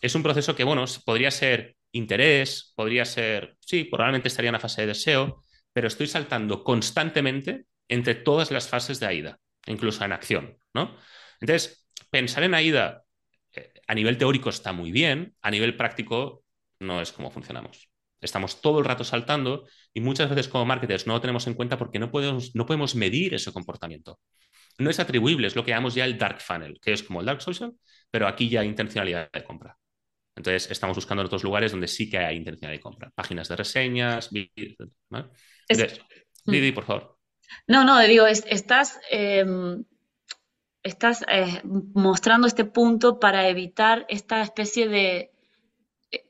Es un proceso que, bueno, podría ser interés, podría ser, sí, probablemente estaría en la fase de deseo, pero estoy saltando constantemente entre todas las fases de AIDA, incluso en acción, ¿no? Entonces, pensar en AIDA eh, a nivel teórico está muy bien, a nivel práctico no es como funcionamos. Estamos todo el rato saltando y muchas veces como marketers no lo tenemos en cuenta porque no podemos, no podemos medir ese comportamiento. No es atribuible, es lo que llamamos ya el dark funnel, que es como el dark social, pero aquí ya hay intencionalidad de compra. Entonces, estamos buscando en otros lugares donde sí que hay intencionalidad de compra. Páginas de reseñas, ¿no? Entonces, es... Didi, por favor. No, no, digo, es, estás, eh, estás eh, mostrando este punto para evitar esta especie de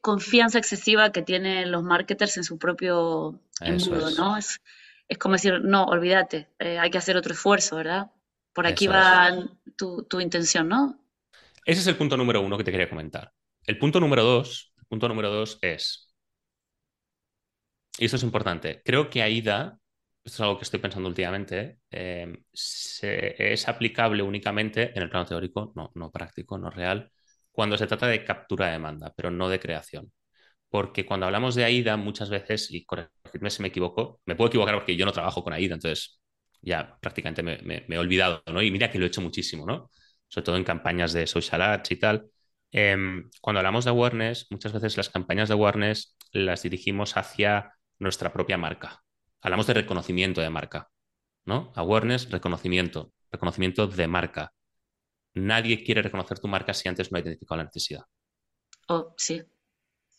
confianza excesiva que tienen los marketers en su propio embudo, ¿no? Es, es como decir, no, olvídate, eh, hay que hacer otro esfuerzo, ¿verdad? Por aquí eso va tu, tu intención, ¿no? Ese es el punto número uno que te quería comentar. El punto número dos, el punto número dos es, y esto es importante, creo que AIDA, esto es algo que estoy pensando últimamente, eh, se, es aplicable únicamente en el plano teórico, no, no práctico, no real, cuando se trata de captura de demanda, pero no de creación. Porque cuando hablamos de AIDA muchas veces, y corregidme si me equivoco, me puedo equivocar porque yo no trabajo con AIDA, entonces ya prácticamente me, me, me he olvidado, ¿no? Y mira que lo he hecho muchísimo, ¿no? Sobre todo en campañas de social ads y tal. Eh, cuando hablamos de awareness, muchas veces las campañas de awareness las dirigimos hacia nuestra propia marca. Hablamos de reconocimiento de marca, ¿no? Awareness, reconocimiento, reconocimiento de marca. Nadie quiere reconocer tu marca si antes no ha identificado la necesidad. Oh, sí.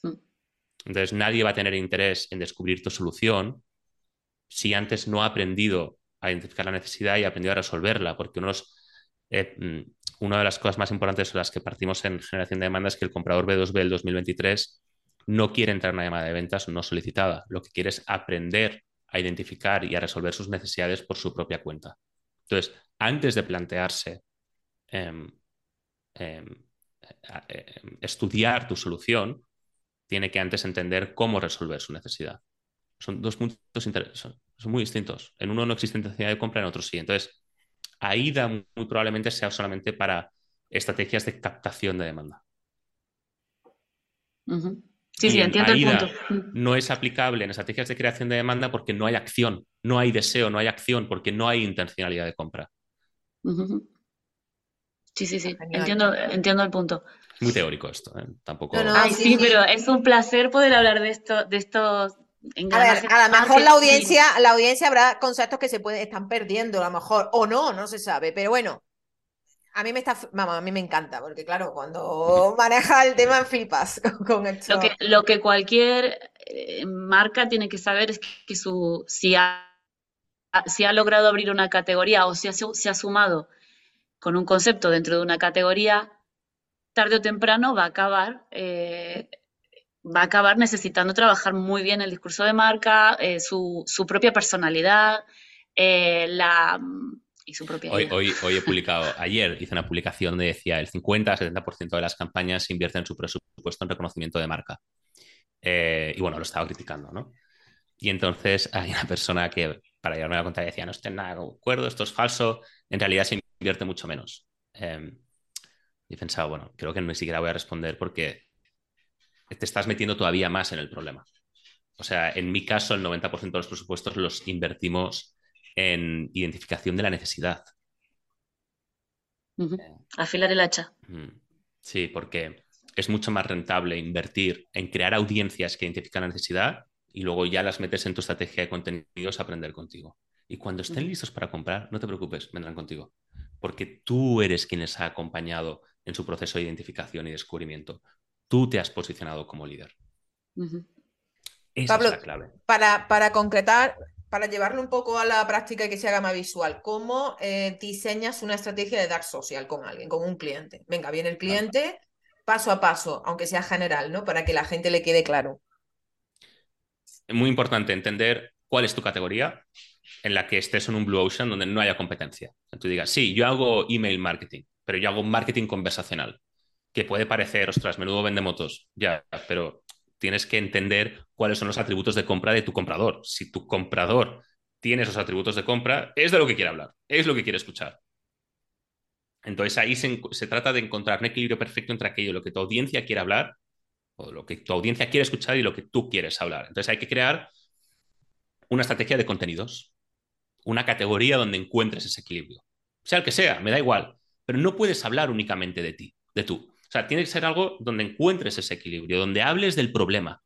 Mm. Entonces, nadie va a tener interés en descubrir tu solución si antes no ha aprendido a identificar la necesidad y ha aprendido a resolverla, porque unos... Eh, una de las cosas más importantes de las que partimos en generación de demanda es que el comprador B dos B del dos mil veintitrés no quiere entrar en una llamada de ventas no solicitada. Lo que quiere es aprender a identificar y a resolver sus necesidades por su propia cuenta. Entonces, antes de plantearse eh, eh, eh, estudiar tu solución, tiene que antes entender cómo resolver su necesidad. Son dos puntos inter- son, son muy distintos. En uno no existe necesidad de compra, en otro sí. Entonces, AIDA muy probablemente sea solamente para estrategias de captación de demanda. Uh-huh. Sí, y sí, entiendo AIDA el punto. No es aplicable en estrategias de creación de demanda porque no hay acción, no hay deseo, no hay acción, porque no hay intencionalidad de compra. Uh-huh. Sí, sí, sí, entiendo, entiendo el punto. Muy teórico esto, ¿eh? Tampoco. No, no, Ay, sí, sí, sí, pero es un placer poder hablar de esto, de estos. A ver, a lo mejor la audiencia, la audiencia habrá conceptos que se pueden, están perdiendo, a lo mejor, o no, no se sabe, pero bueno, a mí me está, mamá, a mí me encanta, porque claro, cuando maneja el tema en flipas con, con el show. Lo que, lo que cualquier eh, marca tiene que saber es que, que su, si si ha logrado abrir una categoría o si ha, se ha sumado con un concepto dentro de una categoría, tarde o temprano va a acabar, eh, va a acabar necesitando trabajar muy bien el discurso de marca, eh, su, su propia personalidad eh, la, y su propia hoy, hoy, hoy he publicado, ayer hice una publicación donde decía el cincuenta a setenta por ciento de las campañas invierten su presupuesto en reconocimiento de marca. Eh, y bueno, lo estaba criticando, ¿no? Y entonces hay una persona que, para llevarme la contraria, decía, no estoy nada de acuerdo, esto es falso, en realidad se invierte mucho menos. Eh, y pensaba, bueno, creo que ni siquiera voy a responder porque te estás metiendo todavía más en el problema. O sea, en mi caso, el noventa por ciento de los presupuestos los invertimos en identificación de la necesidad. Uh-huh. Afilar el hacha. Sí, porque es mucho más rentable invertir en crear audiencias que identifican la necesidad y luego ya las metes en tu estrategia de contenidos a aprender contigo. Y cuando estén listos para comprar, no te preocupes, vendrán contigo. Porque tú eres quien les ha acompañado en su proceso de identificación y descubrimiento. Tú te has posicionado como líder. Uh-huh. Esa Pablo, es la clave. Para, para concretar, para llevarlo un poco a la práctica y que se haga más visual, ¿cómo eh, diseñas una estrategia de Dark Social con alguien, con un cliente? Venga, viene el cliente, claro. Paso a paso, aunque sea general, ¿no? Para que la gente le quede claro. Muy importante entender cuál es tu categoría en la que estés en un blue ocean donde no haya competencia. Tú digas, sí, yo hago email marketing, pero yo hago marketing conversacional, que puede parecer, ostras, menudo vendemotos, ya, pero tienes que entender cuáles son los atributos de compra de tu comprador. Si tu comprador tiene esos atributos de compra, es de lo que quiere hablar, es lo que quiere escuchar. Entonces ahí se, se trata de encontrar un equilibrio perfecto entre aquello, lo que tu audiencia quiere hablar, o lo que tu audiencia quiere escuchar y lo que tú quieres hablar. Entonces hay que crear una estrategia de contenidos, una categoría donde encuentres ese equilibrio. Sea el que sea, me da igual, pero no puedes hablar únicamente de ti, de tú. O sea, tiene que ser algo donde encuentres ese equilibrio, donde hables del problema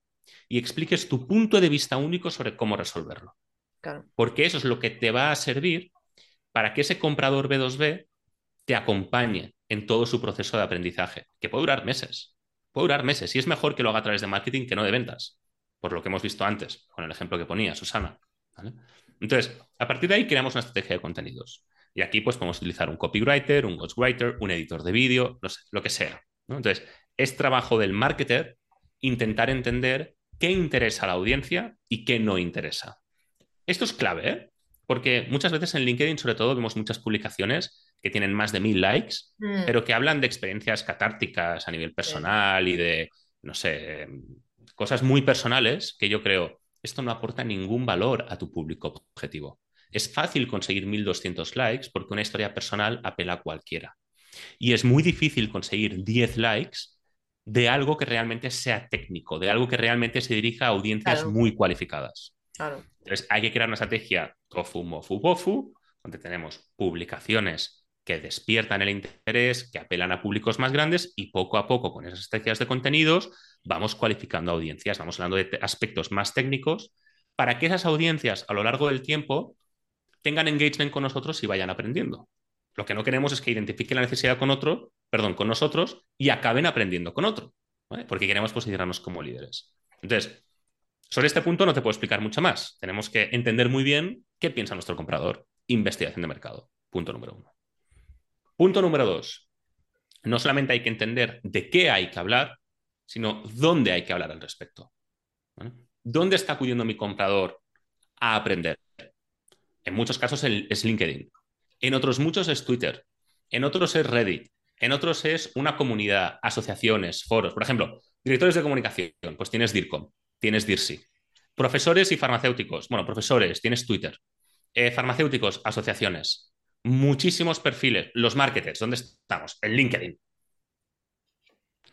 y expliques tu punto de vista único sobre cómo resolverlo. Claro. Porque eso es lo que te va a servir para que ese comprador B dos B te acompañe en todo su proceso de aprendizaje, que puede durar meses. Puede durar meses y es mejor que lo haga a través de marketing que no de ventas, por lo que hemos visto antes, con el ejemplo que ponía Susana, ¿vale? Entonces, a partir de ahí creamos una estrategia de contenidos. Y aquí pues podemos utilizar un copywriter, un ghostwriter, un editor de vídeo, no sé, lo que sea, ¿no? Entonces, es trabajo del marketer intentar entender qué interesa a la audiencia y qué no interesa. Esto es clave, ¿eh? Porque muchas veces en LinkedIn, sobre todo, vemos muchas publicaciones que tienen más de mil likes, mm. pero que hablan de experiencias catárticas a nivel personal sí. y de, no sé, cosas muy personales que yo creo, esto no aporta ningún valor a tu público objetivo. Es fácil conseguir mil doscientos likes porque una historia personal apela a cualquiera. Y es muy difícil conseguir diez likes de algo que realmente sea técnico, de algo que realmente se dirija a audiencias claro. muy cualificadas. Claro. Entonces hay que crear una estrategia tofu, mofu, bofu, donde tenemos publicaciones que despiertan el interés, que apelan a públicos más grandes y poco a poco con esas estrategias de contenidos vamos cualificando audiencias, vamos hablando de aspectos más técnicos para que esas audiencias a lo largo del tiempo tengan engagement con nosotros y vayan aprendiendo. Lo que no queremos es que identifiquen la necesidad con otro, perdón, con nosotros y acaben aprendiendo con otro, ¿vale? Porque queremos posicionarnos como líderes. Entonces, sobre este punto no te puedo explicar mucho más. Tenemos que entender muy bien qué piensa nuestro comprador. Investigación de mercado, punto número uno. Punto número dos, no solamente hay que entender de qué hay que hablar, sino dónde hay que hablar al respecto. ¿Vale? ¿Dónde está acudiendo mi comprador a aprender? En muchos casos es LinkedIn, en otros muchos es Twitter, en otros es Reddit, en otros es una comunidad, asociaciones, foros. Por ejemplo, directores de comunicación, pues tienes DIRCOM, tienes DIRSI. Profesores y farmacéuticos, bueno, profesores, tienes Twitter. Eh, farmacéuticos, asociaciones. Muchísimos perfiles. Los marketers, ¿dónde estamos? En LinkedIn,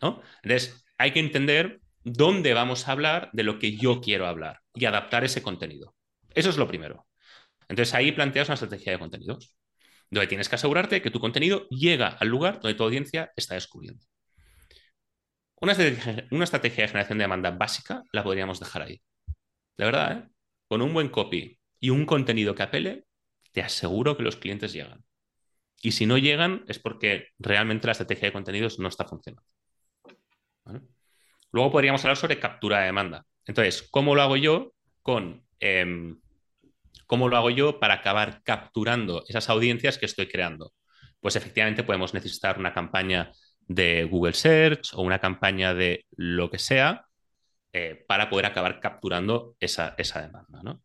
¿no? Entonces, hay que entender dónde vamos a hablar de lo que yo quiero hablar y adaptar ese contenido. Eso es lo primero. Entonces, ahí planteas una estrategia de contenidos, donde tienes que asegurarte que tu contenido llega al lugar donde tu audiencia está descubriendo. Una estrategia, una estrategia de generación de demanda básica la podríamos dejar ahí. De verdad, ¿eh? Con un buen copy y un contenido que apele, te aseguro que los clientes llegan. Y si no llegan es porque realmente la estrategia de contenidos no está funcionando. ¿Vale? Luego podríamos hablar sobre captura de demanda. Entonces, ¿cómo lo hago yo con eh, ¿Cómo lo hago yo para acabar capturando esas audiencias que estoy creando? Pues efectivamente podemos necesitar una campaña de Google Search o una campaña de lo que sea eh, para poder acabar capturando esa, esa demanda, ¿no?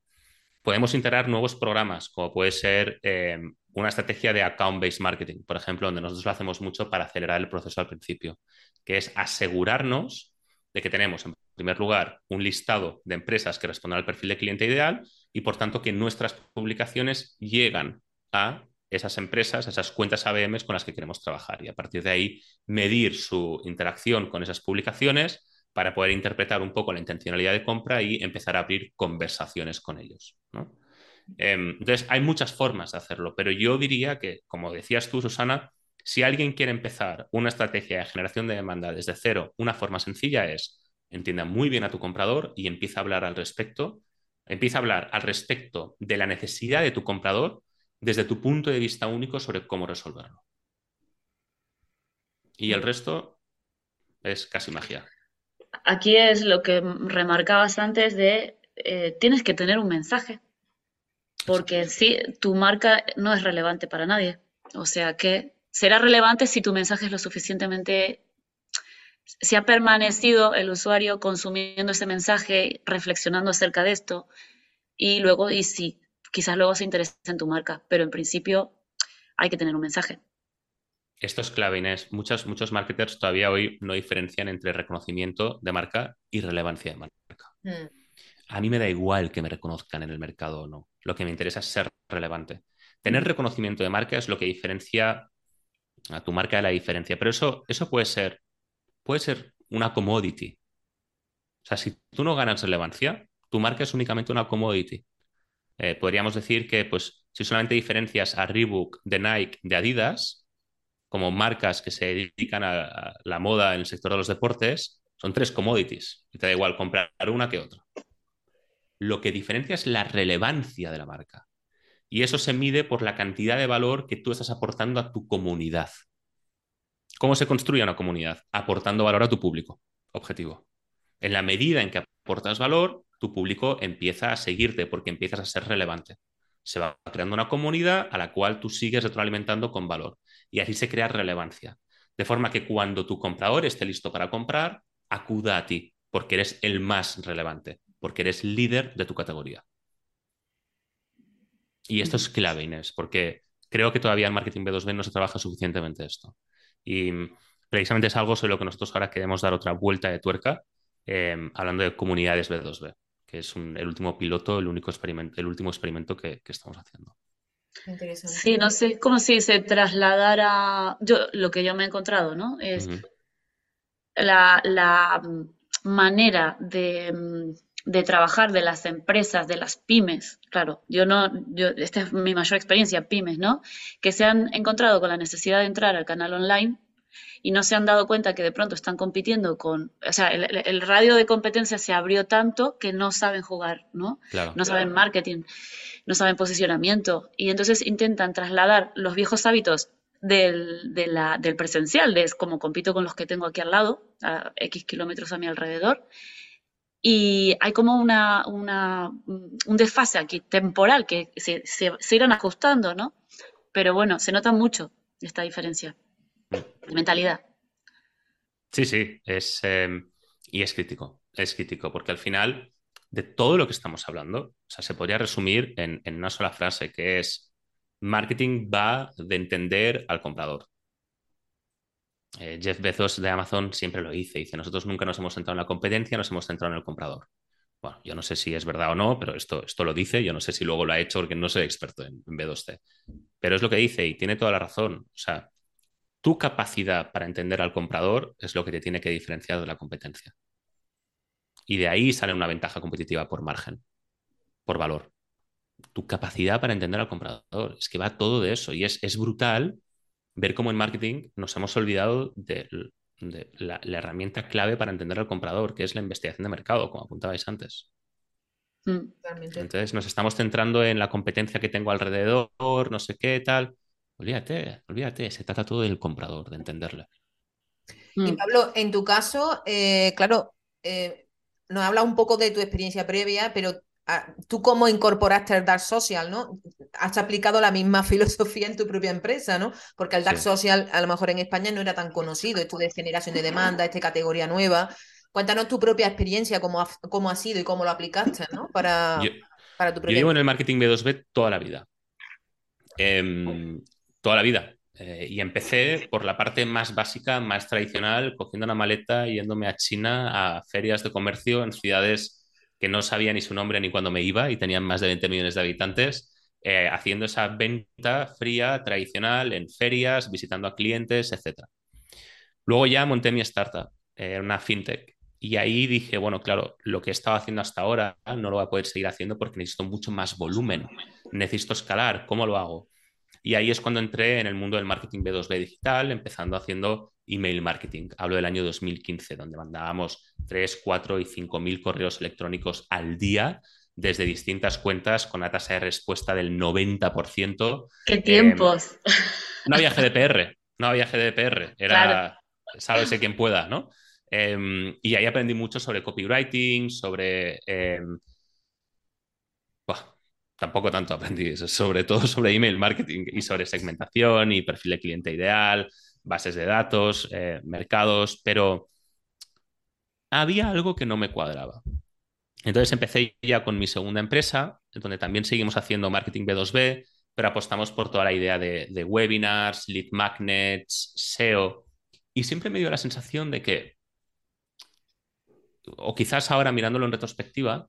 Podemos integrar nuevos programas, como puede ser eh, una estrategia de account-based marketing, por ejemplo, donde nosotros lo hacemos mucho para acelerar el proceso al principio, que es asegurarnos de que tenemos, en primer lugar, un listado de empresas que respondan al perfil de cliente ideal y, por tanto, que nuestras publicaciones llegan a esas empresas, esas cuentas A B Ms con las que queremos trabajar, y a partir de ahí medir su interacción con esas publicaciones para poder interpretar un poco la intencionalidad de compra y empezar a abrir conversaciones con ellos, ¿no? Eh, entonces, hay muchas formas de hacerlo, pero yo diría que, como decías tú, Susana, si alguien quiere empezar una estrategia de generación de demanda desde cero, una forma sencilla es: entienda muy bien a tu comprador y empieza a hablar al respecto, empieza a hablar al respecto de la necesidad de tu comprador desde tu punto de vista único sobre cómo resolverlo. Y el resto es casi magia. Aquí es lo que remarcabas antes de eh, tienes que tener un mensaje, porque en sí tu marca no es relevante para nadie. O sea que será relevante si tu mensaje es lo suficientemente... Si ha permanecido el usuario consumiendo ese mensaje, reflexionando acerca de esto, y luego, y si quizás luego se interesa en tu marca, pero en principio hay que tener un mensaje. Esto es clave, Inés. Muchos, muchos marketers todavía hoy no diferencian entre reconocimiento de marca y relevancia de marca. Mm. A mí me da igual que me reconozcan en el mercado o no. Lo que me interesa es ser relevante. Tener reconocimiento de marca es lo que diferencia a tu marca de la diferencia. Pero eso, eso puede ser, puede ser una commodity. O sea, si tú no ganas relevancia, tu marca es únicamente una commodity. Eh, podríamos decir que, pues, si solamente diferencias a Reebok de Nike, de Adidas, como marcas que se dedican a la moda en el sector de los deportes, son tres commodities. Y te da igual comprar una que otra. Lo que diferencia es la relevancia de la marca. Y eso se mide por la cantidad de valor que tú estás aportando a tu comunidad. ¿Cómo se construye una comunidad? Aportando valor a tu público objetivo. En la medida en que aportas valor, tu público empieza a seguirte porque empiezas a ser relevante. Se va creando una comunidad a la cual tú sigues retroalimentando con valor. Y así se crea relevancia. De forma que cuando tu comprador esté listo para comprar, acuda a ti, porque eres el más relevante, porque eres líder de tu categoría. Y esto es clave, Inés, porque creo que todavía en marketing B dos B no se trabaja suficientemente esto. Y precisamente es algo sobre lo que nosotros ahora queremos dar otra vuelta de tuerca, eh, hablando de comunidades B dos B, que es un, el último piloto, el único experimento, el último experimento que, que estamos haciendo. Interesante. Sí, no sé, es como si se trasladara, yo, lo que yo me he encontrado, ¿no? Es uh-huh. la, la manera de, de trabajar de las empresas, de las pymes, claro, yo no, yo, esta es mi mayor experiencia, pymes, ¿no? Que se han encontrado con la necesidad de entrar al canal online y no se han dado cuenta que de pronto están compitiendo con, o sea, el, el radio de competencia se abrió tanto que no saben jugar, ¿no? Claro, no saben claro. marketing, no saben posicionamiento, y entonces intentan trasladar los viejos hábitos del, de la, del presencial, de como compito con los que tengo aquí al lado, a X kilómetros a mi alrededor, y hay como una, una un desfase aquí temporal que se, se, se irán ajustando, ¿no? Pero bueno, se nota mucho esta diferencia. Mentalidad. Sí, sí, es, eh, y es crítico, es crítico, porque al final de todo lo que estamos hablando, o sea, se podría resumir en, en una sola frase, que es: marketing va de entender al comprador. Eh, Jeff Bezos de Amazon siempre lo dice, dice: nosotros nunca nos hemos centrado en la competencia, nos hemos centrado en el comprador. Bueno, yo no sé si es verdad o no, pero esto, esto lo dice, yo no sé si luego lo ha hecho porque no soy experto en, en B dos C, pero es lo que dice y tiene toda la razón, o sea, tu capacidad para entender al comprador es lo que te tiene que diferenciar de la competencia. Y de ahí sale una ventaja competitiva por margen, por valor. Tu capacidad para entender al comprador, es que va todo de eso. Y es, es brutal ver cómo en marketing nos hemos olvidado de, de la, la herramienta clave para entender al comprador, que es la investigación de mercado, como apuntabais antes. Mm, Entonces nos estamos centrando en la competencia que tengo alrededor, no sé qué, tal... Olvídate, olvídate, se trata todo del comprador, de entenderla. Y Pablo, en tu caso, eh, claro, eh, nos habla un poco de tu experiencia previa, pero tú cómo incorporaste el Dark Social, ¿no? Has aplicado la misma filosofía en tu propia empresa, ¿no? Porque el Dark sí. Social a lo mejor en España no era tan conocido, esto de generación de demanda, esta categoría nueva. Cuéntanos tu propia experiencia, cómo ha, cómo ha sido y cómo lo aplicaste, ¿no? Para, yo, para tu proyecto. Yo llevo en el marketing B dos B toda la vida. Eh, toda la vida. Eh, y empecé por la parte más básica, más tradicional, cogiendo una maleta, yéndome a China, a ferias de comercio en ciudades que no sabía ni su nombre ni cuándo me iba y tenían más de veinte millones de habitantes, eh, haciendo esa venta fría, tradicional, en ferias, visitando a clientes, etcétera. Luego ya monté mi startup, eh, una fintech, y ahí dije, bueno, claro, lo que he estado haciendo hasta ahora no lo voy a poder seguir haciendo porque necesito mucho más volumen, necesito escalar, ¿cómo lo hago? Y ahí es cuando entré en el mundo del marketing B dos B digital, empezando haciendo email marketing. Hablo del año dos mil quince, donde mandábamos tres, cuatro y cinco mil correos electrónicos al día desde distintas cuentas con una tasa de respuesta del noventa por ciento. ¡Qué tiempos! Eh, no había G D P R, no había G D P R. Era, claro. Sálvese quien pueda, ¿no? Eh, y ahí aprendí mucho sobre copywriting, sobre... Eh, buah, tampoco tanto aprendí, sobre todo sobre email marketing y sobre segmentación y perfil de cliente ideal, bases de datos, eh, mercados, pero había algo que no me cuadraba. Entonces empecé ya con mi segunda empresa, donde también seguimos haciendo marketing B dos B, pero apostamos por toda la idea de, de webinars, lead magnets, S E O, y siempre me dio la sensación de que, o quizás ahora mirándolo en retrospectiva,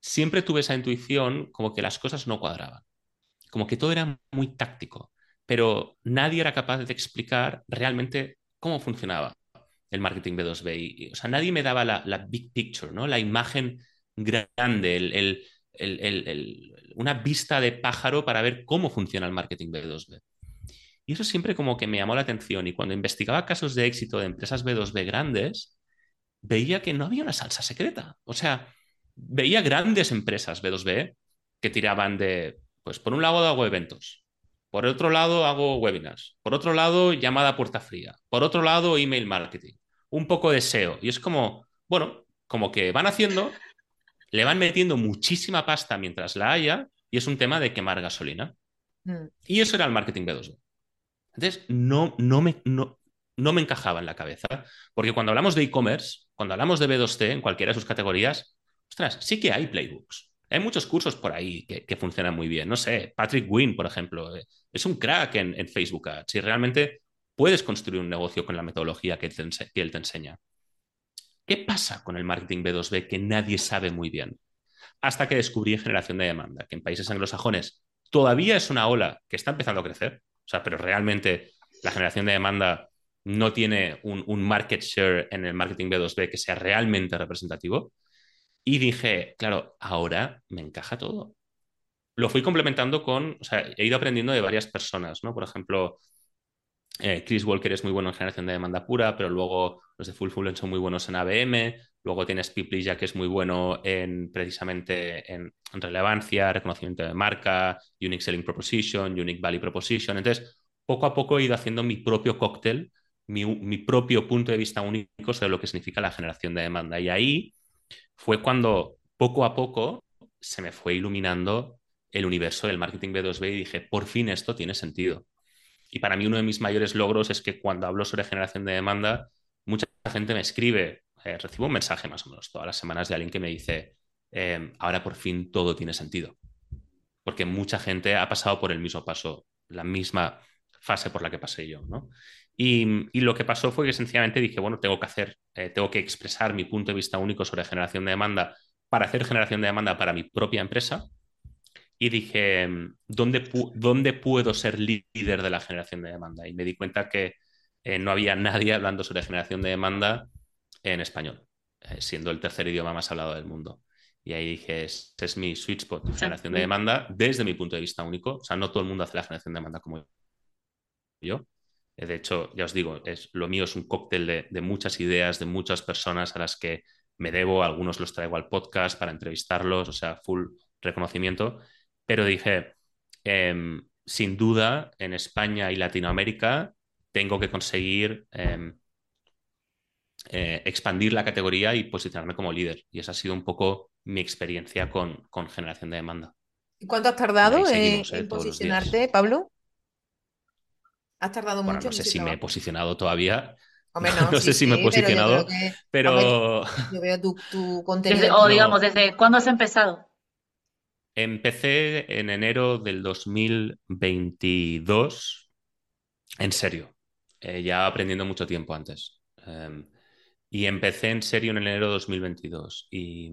siempre tuve esa intuición como que las cosas no cuadraban, como que todo era muy táctico, pero nadie era capaz de explicar realmente cómo funcionaba el marketing B dos B. Y, y, o sea, nadie me daba la, la big picture, ¿no? La imagen grande, el, el, el, el, el, una vista de pájaro para ver cómo funciona el marketing B dos B. Y eso siempre como que me llamó la atención. Y cuando investigaba casos de éxito de empresas B dos B grandes, veía que no había una salsa secreta. O sea, veía grandes empresas B dos B que tiraban de, pues por un lado hago eventos, por otro lado, hago webinars. Por otro lado, llamada puerta fría. Por otro lado, email marketing. Un poco de S E O. Y es como, bueno, como que van haciendo, le van metiendo muchísima pasta mientras la haya y es un tema de quemar gasolina. Mm. Y eso era el marketing B dos B. Entonces, no, no, me, no, no me encajaba en la cabeza. Porque cuando hablamos de e-commerce, cuando hablamos de B dos C, en cualquiera de sus categorías, ostras, sí que hay playbooks. Hay muchos cursos por ahí que, que funcionan muy bien. No sé, Patrick Wynn, por ejemplo, es un crack en, en Facebook Ads y realmente puedes construir un negocio con la metodología que, te, que él te enseña. ¿Qué pasa con el marketing B dos B que nadie sabe muy bien? Hasta que descubrí generación de demanda, que en países anglosajones todavía es una ola que está empezando a crecer, o sea, pero realmente la generación de demanda no tiene un, un market share en el marketing B dos B que sea realmente representativo. Y dije, claro, ahora me encaja todo. Lo fui complementando con... O sea, he ido aprendiendo de varias personas, ¿no? Por ejemplo, eh, Chris Walker es muy bueno en generación de demanda pura, pero luego los de Full Full son muy buenos en A B M. Luego tienes Piplis, ya que es muy bueno en precisamente en, en relevancia, reconocimiento de marca, Unique Selling Proposition, Unique Value Proposition. Entonces, poco a poco he ido haciendo mi propio cóctel, mi, mi propio punto de vista único sobre lo que significa la generación de demanda. Y ahí... fue cuando poco a poco se me fue iluminando el universo del marketing B dos B y dije, por fin esto tiene sentido. Y para mí uno de mis mayores logros es que cuando hablo sobre generación de demanda, mucha gente me escribe, eh, recibo un mensaje más o menos todas las semanas de alguien que me dice, eh, ahora por fin todo tiene sentido. Porque mucha gente ha pasado por el mismo paso, la misma fase por la que pasé yo, ¿no? Y, y lo que pasó fue que sencillamente dije, bueno, tengo que hacer, eh, tengo que expresar mi punto de vista único sobre generación de demanda para hacer generación de demanda para mi propia empresa. Y dije, ¿dónde, pu- dónde puedo ser líder de la generación de demanda? Y me di cuenta que eh, no había nadie hablando sobre generación de demanda en español, eh, siendo el tercer idioma más hablado del mundo. Y ahí dije, este es mi sweet spot, generación de demanda desde mi punto de vista único. O sea, no todo el mundo hace la generación de demanda como yo. De hecho, ya os digo, es, lo mío es un cóctel de, de muchas ideas, de muchas personas a las que me debo, algunos los traigo al podcast para entrevistarlos, o sea, full reconocimiento. Pero dije, eh, sin duda, en España y Latinoamérica tengo que conseguir eh, eh, expandir la categoría y posicionarme como líder. Y esa ha sido un poco mi experiencia con, con generación de demanda. ¿Y cuánto has tardado seguimos, eh, en posicionarte, Pablo? ¿Has tardado bueno, mucho? No sé si trabajo? me he posicionado todavía. Hombre, no, no sí, sé si sí, me he posicionado, pero... Yo, que, pero... Ver, yo veo tu, tu contenido. Desde, o digamos, no. ¿Desde cuándo has empezado? Empecé en enero del dos mil veintidós, en serio, eh, ya aprendiendo mucho tiempo antes. Um, y empecé en serio en enero de dos mil veintidós. Y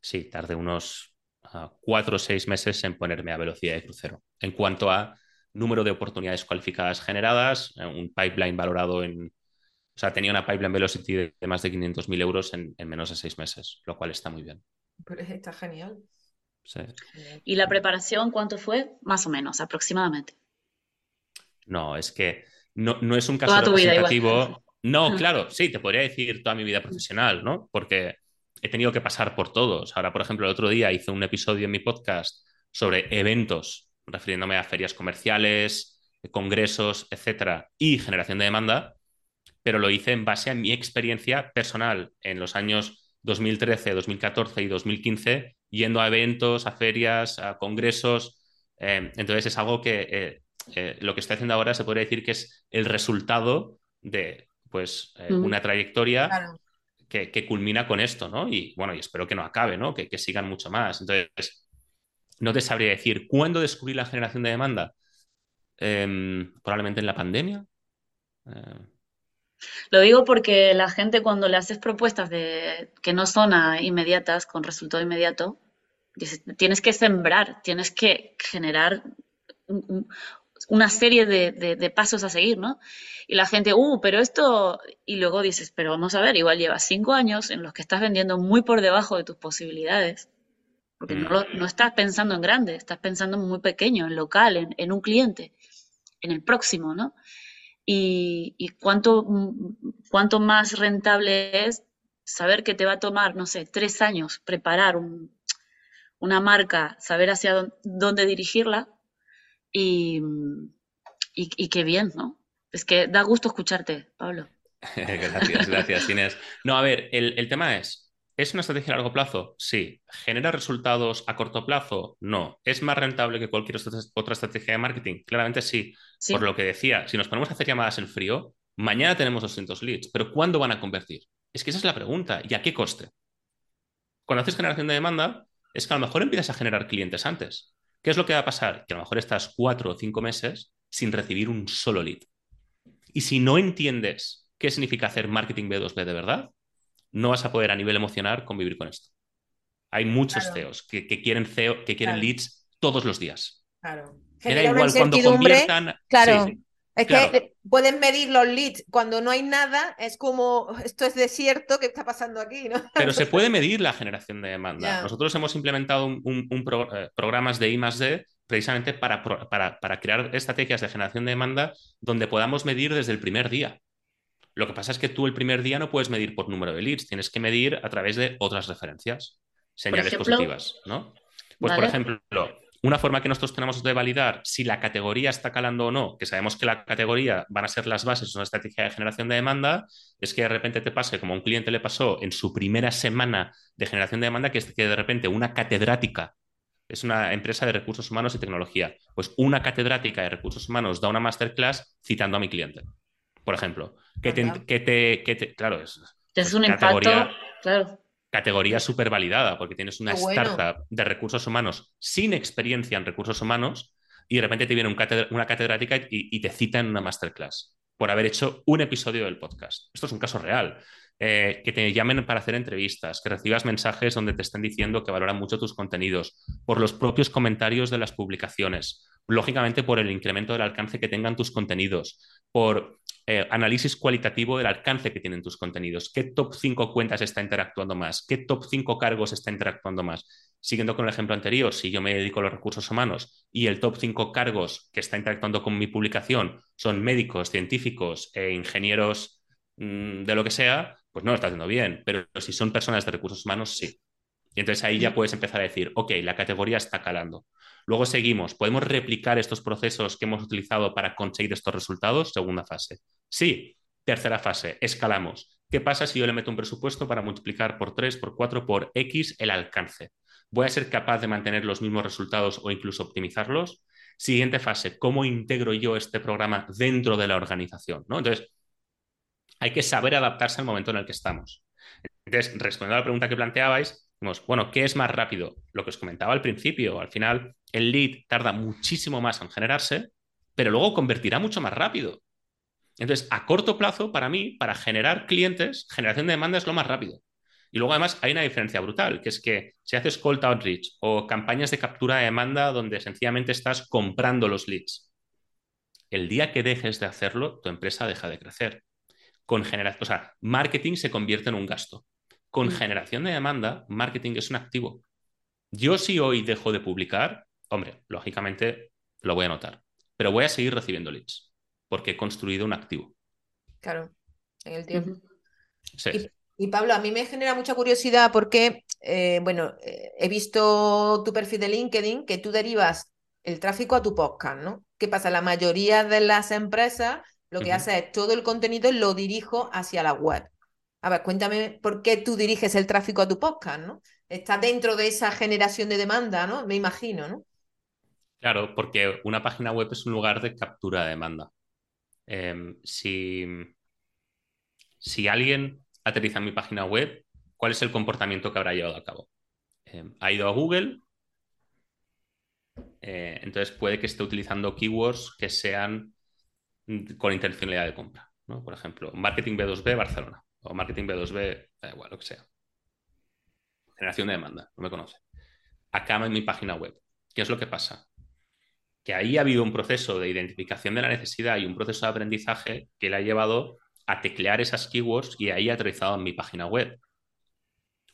sí, tardé unos uh, cuatro o seis meses en ponerme a velocidad de crucero. En cuanto a número de oportunidades cualificadas generadas, un pipeline valorado en... O sea, tenía una pipeline velocity de, de más de quinientos mil euros en, en menos de seis meses, lo cual está muy bien. Pero está genial. Sí. ¿Y la preparación cuánto fue? Más o menos, aproximadamente. No, es que no, no es un caso toda representativo. No, claro, sí, te podría decir toda mi vida profesional, ¿no? Porque he tenido que pasar por todos. Ahora, por ejemplo, el otro día hice un episodio en mi podcast sobre eventos, refiriéndome a ferias comerciales, congresos, etcétera, y generación de demanda, pero lo hice en base a mi experiencia personal en los años dos mil trece, dos mil catorce y dos mil quince, yendo a eventos, a ferias, a congresos. Eh, entonces es algo que eh, eh, lo que estoy haciendo ahora se podría decir que es el resultado de pues, eh, mm. una trayectoria claro. que, que culmina con esto, ¿no? Y bueno, y espero que no acabe, ¿no? Que, que sigan mucho más. Entonces, no te sabría decir, ¿cuándo descubrí la generación de demanda? Eh, probablemente en la pandemia. Eh... Lo digo porque la gente cuando le haces propuestas de que no son inmediatas, con resultado inmediato, dices, tienes que sembrar, tienes que generar un, un, una serie de, de, de pasos a seguir, ¿no? Y la gente, uh, pero esto... Y luego dices, pero vamos a ver, igual llevas cinco años en los que estás vendiendo muy por debajo de tus posibilidades, porque mm. no, lo, no estás pensando en grande, estás pensando en muy pequeño, en local, en, en un cliente, en el próximo, ¿no? Y, y cuánto, cuánto más rentable es saber que te va a tomar, no sé, tres años preparar un, una marca, saber hacia dónde, dónde dirigirla y, y, y qué bien, ¿no? Es que da gusto escucharte, Pablo. Gracias, gracias, Inés. No, a ver, el, el tema es, ¿es una estrategia a largo plazo? Sí. ¿Genera resultados a corto plazo? No. ¿Es más rentable que cualquier otra estrategia de marketing? Claramente sí. Sí. Por lo que decía, si nos ponemos a hacer llamadas en frío, mañana tenemos doscientos leads, pero ¿cuándo van a convertir? Es que esa es la pregunta. ¿Y a qué coste? Cuando haces generación de demanda, es que a lo mejor empiezas a generar clientes antes. ¿Qué es lo que va a pasar? Que a lo mejor estás cuatro o cinco meses sin recibir un solo lead. Y si no entiendes qué significa hacer marketing B dos B de verdad, no vas a poder a nivel emocional convivir con esto. Hay muchos claro. C E Os que, que quieren, C E O, que quieren claro. leads todos los días. Claro. Genera da igual cuando conviertan... Claro. Sí, sí. Es claro. que pueden medir los leads. Cuando no hay nada, es como, esto es desierto, ¿qué está pasando aquí? ¿No? Pero se puede medir la generación de demanda. Yeah. Nosotros hemos implementado un, un, un pro, eh, programas de I más D precisamente para, para, para crear estrategias de generación de demanda donde podamos medir desde el primer día. Lo que pasa es que tú el primer día no puedes medir por número de leads, tienes que medir a través de otras referencias, señales ejemplo, positivas, ¿no? Pues, vale. por ejemplo, una forma que nosotros tenemos de validar si la categoría está calando o no, que sabemos que la categoría van a ser las bases de una estrategia de generación de demanda, es que de repente te pase, como a un cliente le pasó en su primera semana de generación de demanda, que es que de repente una catedrática, es una empresa de recursos humanos y tecnología, pues una catedrática de recursos humanos da una masterclass citando a mi cliente. Por ejemplo, que te, que te, que te... Claro, es, es una categoría, claro. categoría súper validada, porque tienes una bueno. startup de recursos humanos sin experiencia en recursos humanos y de repente te viene un catedr- una catedrática y, y te cita en una masterclass por haber hecho un episodio del podcast. Esto es un caso real. Eh, que te llamen para hacer entrevistas, que recibas mensajes donde te están diciendo que valoran mucho tus contenidos, por los propios comentarios de las publicaciones, lógicamente por el incremento del alcance que tengan tus contenidos, por... Eh, análisis cualitativo del alcance que tienen tus contenidos. ¿Qué top cinco cuentas está interactuando más? ¿Qué top cinco cargos está interactuando más? Siguiendo con el ejemplo anterior, si yo me dedico a los recursos humanos y el top cinco cargos que está interactuando con mi publicación son médicos, científicos e ingenieros mmm, de lo que sea, pues no lo está haciendo bien. Pero si son personas de recursos humanos, sí. Y entonces ahí ya puedes empezar a decir, ok, la categoría está calando. Luego seguimos. ¿Podemos replicar estos procesos que hemos utilizado para conseguir estos resultados? Segunda fase. Sí. Tercera fase. Escalamos. ¿Qué pasa si yo le meto un presupuesto para multiplicar por tres, por cuatro, por X el alcance? ¿Voy a ser capaz de mantener los mismos resultados o incluso optimizarlos? Siguiente fase, ¿cómo integro yo este programa dentro de la organización? ¿No? Entonces, hay que saber adaptarse al momento en el que estamos. Entonces, respondiendo a la pregunta que planteabais, vemos, bueno, ¿qué es más rápido? Lo que os comentaba al principio, al final el lead tarda muchísimo más en generarse, pero luego convertirá mucho más rápido. Entonces, a corto plazo, para mí, para generar clientes, generación de demanda es lo más rápido. Y luego, además, hay una diferencia brutal, que es que si haces cold outreach o campañas de captura de demanda donde sencillamente estás comprando los leads, el día que dejes de hacerlo, tu empresa deja de crecer. Con genera- o sea, marketing se convierte en un gasto. Con generación de demanda, marketing es un activo. Yo si hoy dejo de publicar, hombre, lógicamente lo voy a notar, pero voy a seguir recibiendo leads porque he construido un activo. Claro, en el tiempo. Uh-huh. Sí. Y- Y Pablo, a mí me genera mucha curiosidad porque, eh, bueno, eh, he visto tu perfil de LinkedIn que tú derivas el tráfico a tu podcast, ¿no? ¿Qué pasa? La mayoría de las empresas lo que uh-huh. hace es todo el contenido lo dirijo hacia la web. A ver, cuéntame por qué tú diriges el tráfico a tu podcast, ¿no? Está dentro de esa generación de demanda, ¿no? Me imagino, ¿no? Claro, porque una página web es un lugar de captura de demanda. Eh, si, si alguien... aterriza en mi página web, ¿cuál es el comportamiento que habrá llevado a cabo? Eh, ha ido a Google, eh, entonces puede que esté utilizando keywords que sean con intencionalidad de compra, ¿no? Por ejemplo, marketing B dos B Barcelona o marketing B dos B, da igual, lo que sea. Generación de demanda, no me conoce. Acá en mi página web, ¿qué es lo que pasa? Que ahí ha habido un proceso de identificación de la necesidad y un proceso de aprendizaje que le ha llevado a teclear esas keywords y ahí aterrizado en mi página web.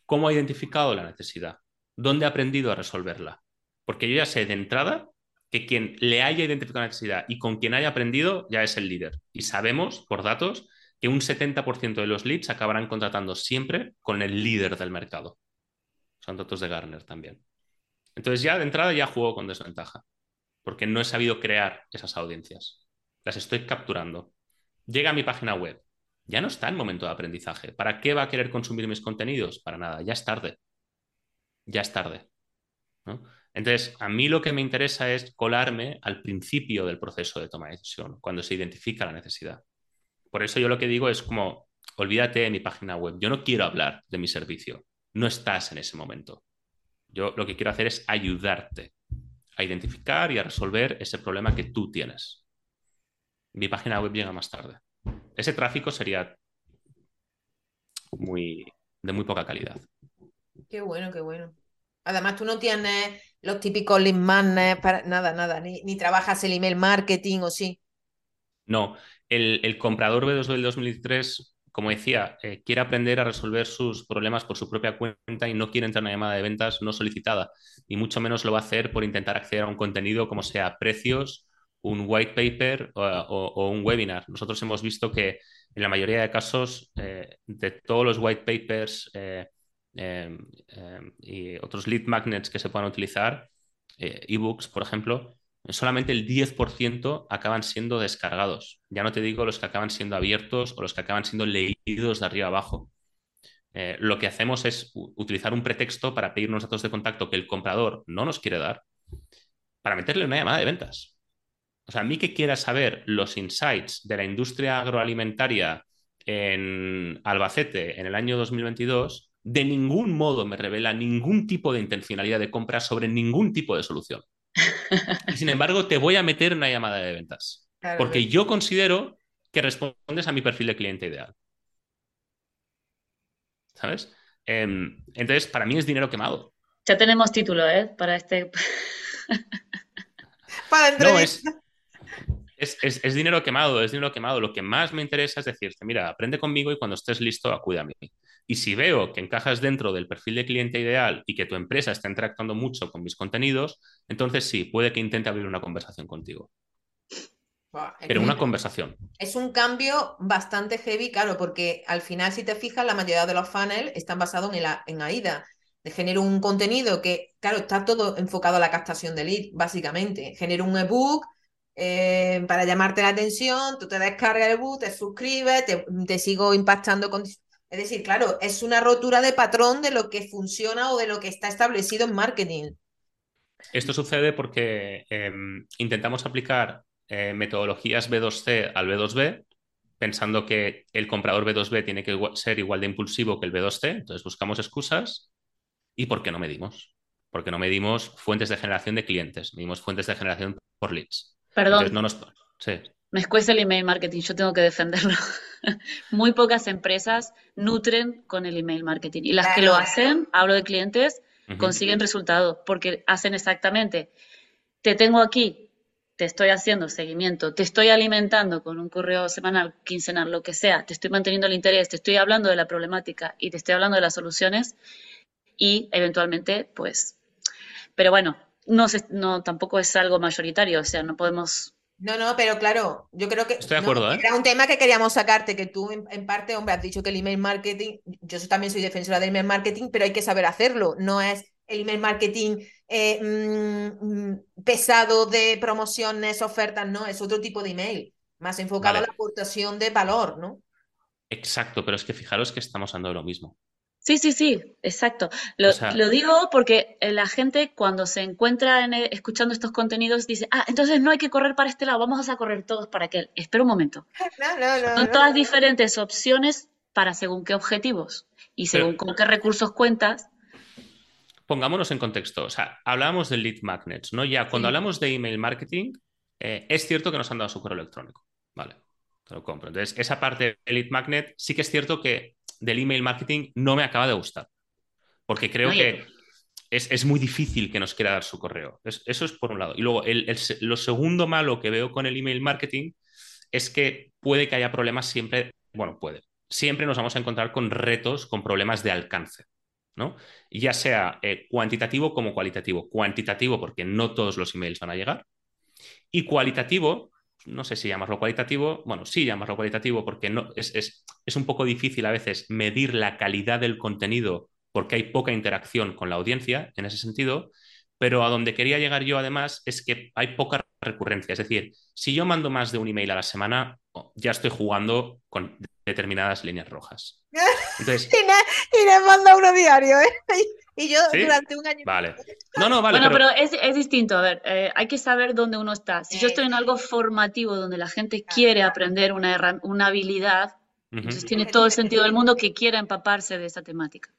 ¿Cómo he identificado la necesidad? ¿Dónde he aprendido a resolverla? Porque yo ya sé de entrada que quien le haya identificado la necesidad y con quien haya aprendido ya es el líder. Y sabemos, por datos, que un setenta por ciento de los leads acabarán contratando siempre con el líder del mercado. Son datos de Gartner también. Entonces ya de entrada ya juego con desventaja, porque no he sabido crear esas audiencias. Las estoy capturando. Llega a mi página web. Ya no está en momento de aprendizaje. ¿Para qué va a querer consumir mis contenidos? Para nada, ya es tarde. Ya es tarde, ¿no? Entonces, a mí lo que me interesa es colarme al principio del proceso de toma de decisión, cuando se identifica la necesidad. Por eso yo lo que digo es como, olvídate de mi página web. Yo no quiero hablar de mi servicio. No estás en ese momento. Yo lo que quiero hacer es ayudarte a identificar y a resolver ese problema que tú tienes. Mi página web llega más tarde. Ese tráfico sería muy, de muy poca calidad. Qué bueno, qué bueno. Además, tú no tienes los típicos lead magnets para nada, nada. Ni, ni trabajas el email marketing, ¿o sí? No. El, el comprador B dos B del dos mil tres, como decía, eh, quiere aprender a resolver sus problemas por su propia cuenta y no quiere entrar en una llamada de ventas no solicitada. Y mucho menos lo va a hacer por intentar acceder a un contenido como sea precios, un white paper o, o, o un webinar. Nosotros hemos visto que en la mayoría de casos eh, de todos los white papers eh, eh, eh, y otros lead magnets que se puedan utilizar, eh, ebooks, por ejemplo, solamente el diez por ciento acaban siendo descargados. Ya no te digo los que acaban siendo abiertos o los que acaban siendo leídos de arriba abajo. Eh, lo que hacemos es utilizar un pretexto para pedir unos datos de contacto que el comprador no nos quiere dar para meterle una llamada de ventas. O sea, a mí que quiera saber los insights de la industria agroalimentaria en Albacete en el año dos mil veintidós, de ningún modo me revela ningún tipo de intencionalidad de compra sobre ningún tipo de solución. Y sin embargo, te voy a meter en una llamada de ventas. Claro, porque bien. Yo considero que respondes a mi perfil de cliente ideal. ¿Sabes? Eh, entonces, para mí es dinero quemado. Ya tenemos título, ¿eh? Para este... para entrevista. No, es... Es, es, es dinero quemado, es dinero quemado. Lo que más me interesa es decirte, mira, aprende conmigo y cuando estés listo, acude a mí. Y si veo que encajas dentro del perfil de cliente ideal y que tu empresa está interactuando mucho con mis contenidos, entonces sí, puede que intente abrir una conversación contigo. Wow, pero una conversación. Es un cambio bastante heavy, claro, porque al final, si te fijas, la mayoría de los funnels están basados en, la, en AIDA. Genero un contenido que, claro, está todo enfocado a la captación de lead, básicamente. Genero un ebook Eh, para llamarte la atención, tú te descargas el boot, te suscribes, te, te sigo impactando con... Es decir, claro, es una rotura de patrón de lo que funciona o de lo que está establecido en marketing. Esto sucede porque eh, intentamos aplicar eh, metodologías B dos C al B dos B, pensando que el comprador B dos B tiene que ser igual de impulsivo que el B dos C, entonces buscamos excusas. ¿Y por qué no medimos? Porque no medimos fuentes de generación de clientes, medimos fuentes de generación por leads. Perdón, no nos... sí. Me escuece el email marketing, yo tengo que defenderlo. Muy pocas empresas nutren con el email marketing. Y las que lo hacen, hablo de clientes, uh-huh. consiguen resultados porque hacen exactamente. Te tengo aquí, te estoy haciendo seguimiento, te estoy alimentando con un correo semanal, quincenal, lo que sea. Te estoy manteniendo el interés, te estoy hablando de la problemática y te estoy hablando de las soluciones. Y eventualmente, pues, pero bueno, no, se, no tampoco es algo mayoritario, o sea, no podemos... No, no, pero claro, yo creo que... Estoy de acuerdo, no, ¿eh? Era un tema que queríamos sacarte, que tú en, en parte, hombre, has dicho que el email marketing, yo también soy defensora del email marketing, pero hay que saber hacerlo, no es el email marketing eh, mmm, pesado de promociones, ofertas, no, es otro tipo de email, más enfocado vale. a la aportación de valor, ¿no? Exacto, pero es que fijaros que estamos hablando de lo mismo. Sí, sí, sí, exacto. Lo, o sea, lo digo porque la gente cuando se encuentra en, escuchando estos contenidos dice, ah, entonces no hay que correr para este lado, vamos a correr todos para aquel. Espera un momento. No, no, no, Son no, todas no. diferentes opciones para según qué objetivos y según pero, con qué recursos cuentas. Pongámonos en contexto. O sea, hablábamos de lead magnets, ¿no? Ya cuando sí. hablamos de email marketing, eh, es cierto que nos han dado su correo electrónico. Vale, te lo compro. Entonces, esa parte del lead magnet sí que es cierto que del email marketing no me acaba de gustar, porque creo Oye. que es, es muy difícil que nos quiera dar su correo. Es, eso es por un lado. Y luego, el, el, lo segundo malo que veo con el email marketing es que puede que haya problemas siempre, bueno, puede. Siempre nos vamos a encontrar con retos, con problemas de alcance, ¿no? Ya sea eh, cuantitativo como cualitativo. Cuantitativo porque no todos los emails van a llegar. Y cualitativo... No sé si llamarlo cualitativo, bueno, sí llamarlo cualitativo porque no, es, es, es un poco difícil a veces medir la calidad del contenido porque hay poca interacción con la audiencia en ese sentido, pero a donde quería llegar yo además es que hay poca recurrencia, es decir, si yo mando más de un email a la semana, ya estoy jugando con determinadas líneas rojas. Entonces... Inés manda uno diario, ¿eh? Y yo ¿Sí? durante un año. Vale. No, no, vale. Bueno, pero, pero es, es distinto. A ver, eh, hay que saber dónde uno está. Si yo estoy en algo formativo donde la gente quiere aprender una, una habilidad, uh-huh. entonces tiene todo el sentido del mundo que quiera empaparse de esa temática.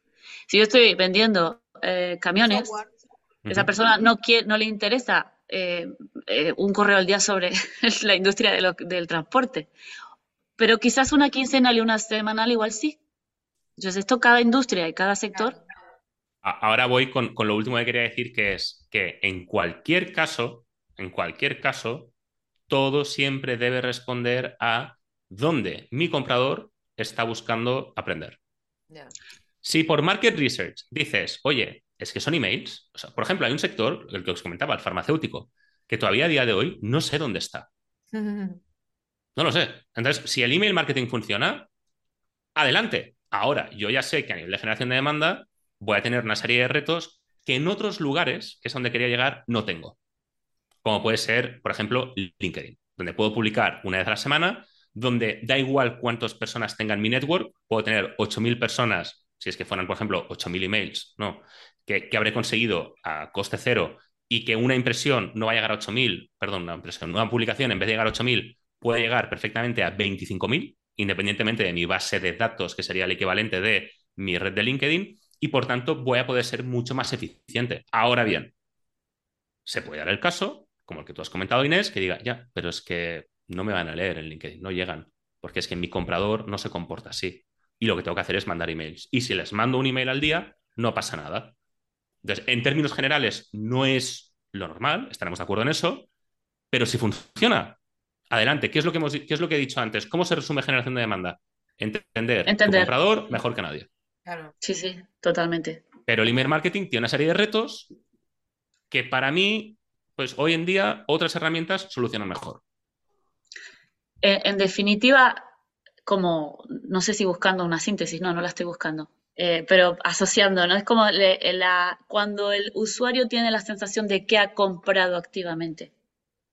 Si yo estoy vendiendo eh, camiones, uh-huh. esa persona no, quiere, no le interesa eh, eh, un correo al día sobre la industria de lo, del transporte. Pero quizás una quincenal y una semanal igual sí. Entonces, esto cada industria y cada sector... Ahora voy con, con lo último que quería decir, que es que en cualquier caso, en cualquier caso, todo siempre debe responder a dónde mi comprador está buscando aprender. Yeah. Si por market research dices, oye, es que son emails, o sea, por ejemplo, hay un sector, el que os comentaba, el farmacéutico, que todavía a día de hoy no sé dónde está. Mm-hmm. No lo sé. Entonces, si el email marketing funciona, adelante. Ahora, yo ya sé que a nivel de generación de demanda voy a tener una serie de retos que en otros lugares, que es donde quería llegar, no tengo. Como puede ser, por ejemplo, LinkedIn, donde puedo publicar una vez a la semana, donde da igual cuántas personas tengan mi network, puedo tener ocho mil personas, si es que fueran, por ejemplo, ocho mil emails, ¿no? Que, que habré conseguido a coste cero y que una impresión no va a llegar a ocho mil, perdón, una impresión, una publicación en vez de llegar a ocho mil, puede llegar perfectamente a veinticinco mil, independientemente de mi base de datos, que sería el equivalente de mi red de LinkedIn, y por tanto voy a poder ser mucho más eficiente. Ahora bien, se puede dar el caso, como el que tú has comentado, Inés, que diga, ya, pero es que no me van a leer en LinkedIn, no llegan, porque es que mi comprador no se comporta así y lo que tengo que hacer es mandar emails. Y si les mando un email al día, no pasa nada. Entonces, en términos generales, no es lo normal, estaremos de acuerdo en eso, pero si funciona, adelante. ¿Qué es lo que hemos, qué es lo que he dicho antes? ¿Cómo se resume generación de demanda? Entender, Entender. Tu comprador mejor que nadie. Claro. Sí, sí, totalmente. Pero el email marketing tiene una serie de retos que para mí, pues hoy en día, otras herramientas solucionan mejor. Eh, en definitiva, como, no sé si buscando una síntesis, no, no la estoy buscando, eh, pero asociando, ¿no? Es como le, la, cuando el usuario tiene la sensación de que ha comprado activamente,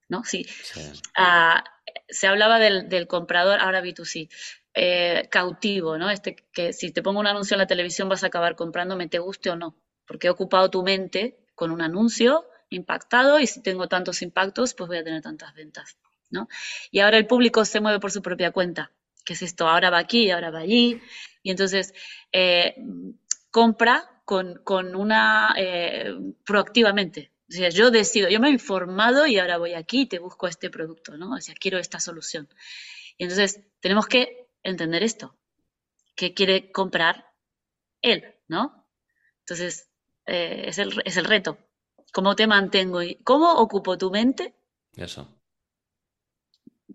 ¿no? Sí. sí. Ah, se hablaba del, del comprador, ahora B dos C. eh, cautivo, ¿no? Este, que si te pongo un anuncio en la televisión vas a acabar comprándome, te guste o no, porque he ocupado tu mente con un anuncio impactado y si tengo tantos impactos, pues voy a tener tantas ventas, ¿no? Y ahora el público se mueve por su propia cuenta. ¿Qué es esto? Ahora va aquí, ahora va allí. Y entonces eh, compra con, con una eh, proactivamente. O sea, yo decido, yo me he informado y ahora voy aquí y te busco este producto, ¿no? O sea, quiero esta solución. Y entonces tenemos que entender esto. ¿Qué quiere comprar él, no? Entonces eh, es, el, es el reto. ¿Cómo te mantengo? Y ¿cómo ocupo tu mente? Eso.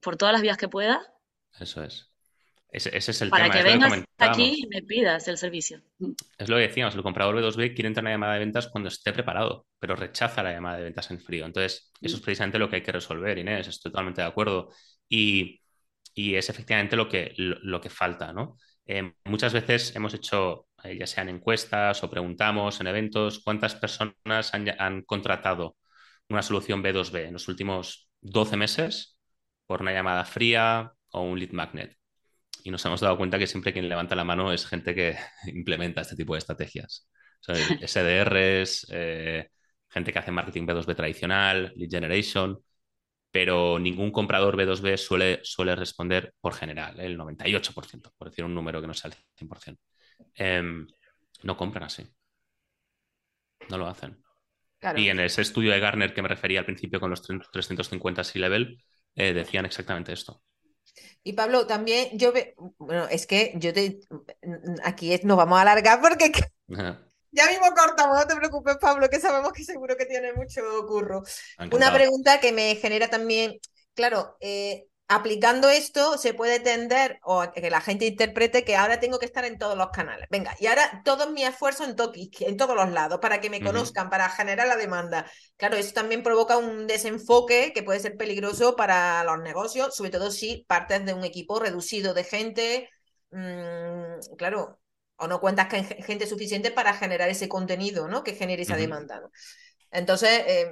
Por todas las vías que pueda. Eso es. Ese, ese es el para tema. Para que es vengas aquí y me pidas el servicio. Es lo que decíamos, el comprador B dos B quiere entrar en la llamada de ventas cuando esté preparado, pero rechaza la llamada de ventas en frío. Entonces, eso es precisamente lo que hay que resolver, Inés, estoy totalmente de acuerdo. Y, y es efectivamente lo que, lo, lo que falta, ¿no? Eh, muchas veces hemos hecho, eh, ya sean encuestas o preguntamos en eventos, ¿cuántas personas han, han contratado una solución B dos B en los últimos doce meses por una llamada fría o un lead magnet? Y nos hemos dado cuenta que siempre quien levanta la mano es gente que implementa este tipo de estrategias. O sea, S D Rs, eh, gente que hace marketing B dos B tradicional, lead generation, pero ningún comprador B dos B suele, suele responder por general, ¿eh? El noventa y ocho por ciento, por decir un número que no sea el cien por ciento. Eh, no compran así. No lo hacen. Claro. Y en ese estudio de Gartner que me refería al principio con los trescientos cincuenta C-Level, eh, decían exactamente esto. Y Pablo, también yo ve... bueno, es que yo te aquí es... nos vamos a alargar porque ajá. Ya mismo cortamos, no te preocupes, Pablo, que sabemos que seguro que tiene mucho curro. Encantado. Una pregunta que me genera también, claro, eh, aplicando esto se puede tender o que la gente interprete que ahora tengo que estar en todos los canales. Venga, y ahora todo mi esfuerzo en, to en todos los lados para que me conozcan, uh-huh. Para generar la demanda. Claro, eso también provoca un desenfoque que puede ser peligroso para los negocios, sobre todo si partes de un equipo reducido de gente, mmm, claro, o no cuentas con gente suficiente para generar ese contenido, ¿no? Que genere esa uh-huh. demanda, ¿no? Entonces... Eh,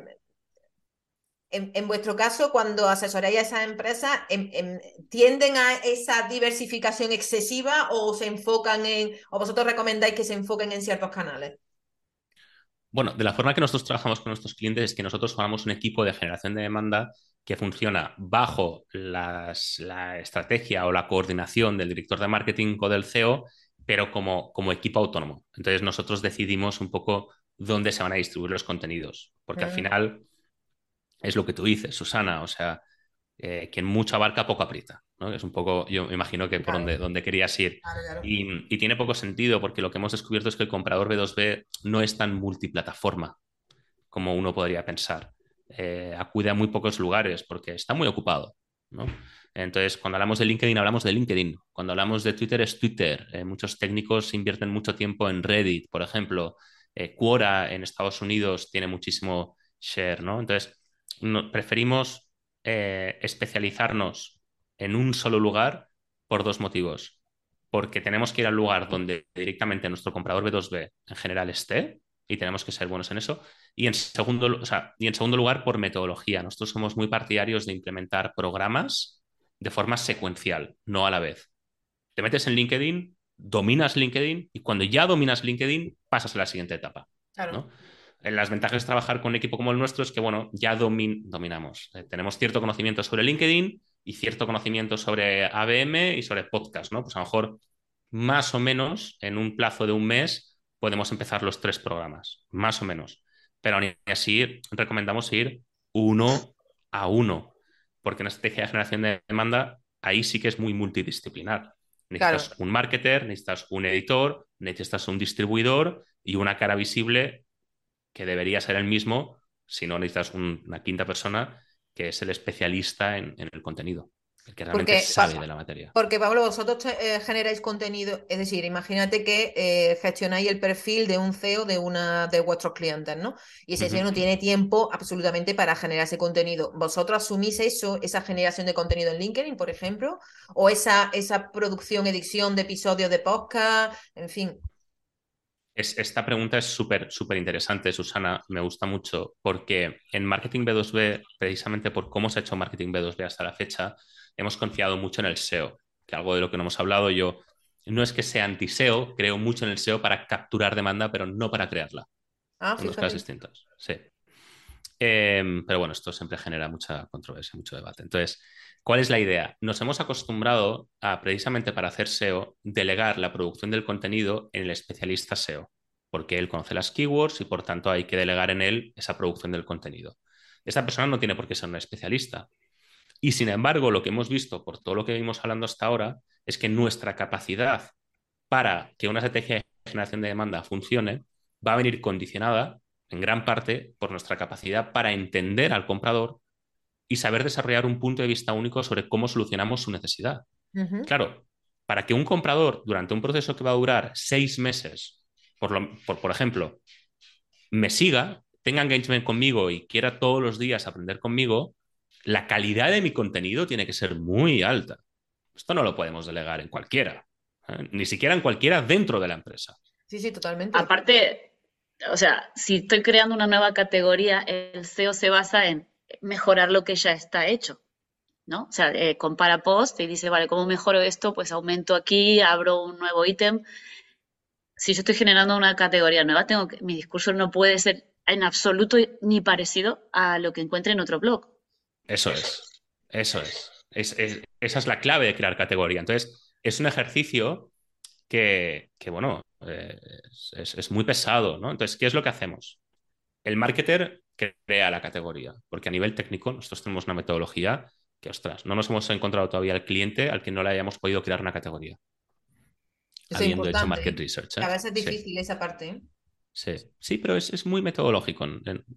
En, en vuestro caso, cuando asesoráis a esas empresas, en, en, ¿tienden a esa diversificación excesiva o se enfocan en, o vosotros recomendáis que se enfoquen en ciertos canales? Bueno, de la forma que nosotros trabajamos con nuestros clientes es que nosotros formamos un equipo de generación de demanda que funciona bajo las, la estrategia o la coordinación del director de marketing o del C E O, pero como, como equipo autónomo. Entonces nosotros decidimos un poco dónde se van a distribuir los contenidos, porque mm. al final... Es lo que tú dices, Susana, o sea, eh, quien mucho abarca, poco aprieta, ¿no? Es un poco, yo me imagino que por claro. donde, donde querías ir. Claro, claro. Y, y tiene poco sentido porque lo que hemos descubierto es que el comprador B dos B no es tan multiplataforma como uno podría pensar. Eh, acude a muy pocos lugares porque está muy ocupado, ¿no? Entonces, cuando hablamos de LinkedIn, hablamos de LinkedIn. Cuando hablamos de Twitter, es Twitter. Eh, muchos técnicos invierten mucho tiempo en Reddit, por ejemplo. Eh, Quora en Estados Unidos tiene muchísimo share, ¿no? Entonces... No, preferimos eh, especializarnos en un solo lugar por dos motivos. Porque tenemos que ir al lugar donde directamente nuestro comprador B dos B en general esté y tenemos que ser buenos en eso. Y en segundo, o sea, y en segundo lugar, por metodología. Nosotros somos muy partidarios de implementar programas de forma secuencial, no a la vez. Te metes en LinkedIn, dominas LinkedIn y cuando ya dominas LinkedIn pasas a la siguiente etapa. Claro. ¿No? Las ventajas de trabajar con un equipo como el nuestro es que, bueno, ya domin dominamos. Eh, tenemos cierto conocimiento sobre LinkedIn y cierto conocimiento sobre A B M y sobre podcast, ¿no? Pues a lo mejor, más o menos, en un plazo de un mes, podemos empezar los tres programas, más o menos. Pero aún así, recomendamos ir uno a uno, porque en la estrategia de generación de demanda, ahí sí que es muy multidisciplinar. Necesitas claro. un marketer, necesitas un editor, necesitas un distribuidor y una cara visible que debería ser el mismo, si no necesitas un, una quinta persona que es el especialista en, en el contenido, el que realmente porque, sabe pasa, de la materia. Porque, Pablo, vosotros eh, generáis contenido, es decir, imagínate que eh, gestionáis el perfil de un C E O de una de vuestros clientes, ¿no? Y ese uh-huh. C E O no tiene tiempo absolutamente para generar ese contenido. ¿Vosotros asumís eso, esa generación de contenido en LinkedIn, por ejemplo? ¿O esa, esa producción, edición de episodios de podcast? En fin... Esta pregunta es súper, súper interesante, Susana, me gusta mucho, porque en marketing B dos B, precisamente por cómo se ha hecho marketing B dos B hasta la fecha, hemos confiado mucho en el S E O, que algo de lo que no hemos hablado yo, no es que sea anti-S E O, creo mucho en el S E O para capturar demanda, pero no para crearla. Ah, son dos cosas distintas, sí. Eh, pero bueno, esto siempre genera mucha controversia, mucho debate. Entonces, ¿cuál es la idea? Nos hemos acostumbrado a, precisamente para hacer S E O, delegar la producción del contenido en el especialista S E O, porque él conoce las keywords y por tanto hay que delegar en él esa producción del contenido. Esta persona no tiene por qué ser un especialista. Y sin embargo, lo que hemos visto por todo lo que vimos hablando hasta ahora es que nuestra capacidad para que una estrategia de generación de demanda funcione va a venir condicionada en gran parte por nuestra capacidad para entender al comprador y saber desarrollar un punto de vista único sobre cómo solucionamos su necesidad. Uh-huh. Claro, para que un comprador, durante un proceso que va a durar seis meses, por, lo, por, por ejemplo, me siga, tenga engagement conmigo y quiera todos los días aprender conmigo, la calidad de mi contenido tiene que ser muy alta. Esto no lo podemos delegar en cualquiera, ¿eh? Ni siquiera en cualquiera dentro de la empresa. Sí, sí, totalmente. Aparte, o sea, si estoy creando una nueva categoría, el S E O se basa en mejorar lo que ya está hecho, ¿no? O sea, eh, compara post y dice, vale, ¿cómo mejoro esto? Pues aumento aquí, abro un nuevo ítem. Si yo estoy generando una categoría nueva, tengo que, mi discurso no puede ser en absoluto ni parecido a lo que encuentre en otro blog. Eso es, eso es. Es, es, esa es la clave de crear categoría. Entonces, es un ejercicio que, que bueno, eh, es, es muy pesado, ¿no? Entonces, ¿qué es lo que hacemos? El marketer crea la categoría, porque a nivel técnico nosotros tenemos una metodología que, ostras, no nos hemos encontrado todavía al cliente al que no le hayamos podido crear una categoría. Eso habiendo es importante. Hecho market research, ¿eh? A veces es difícil, sí. Esa parte, ¿eh? Sí, sí, pero es, es muy metodológico.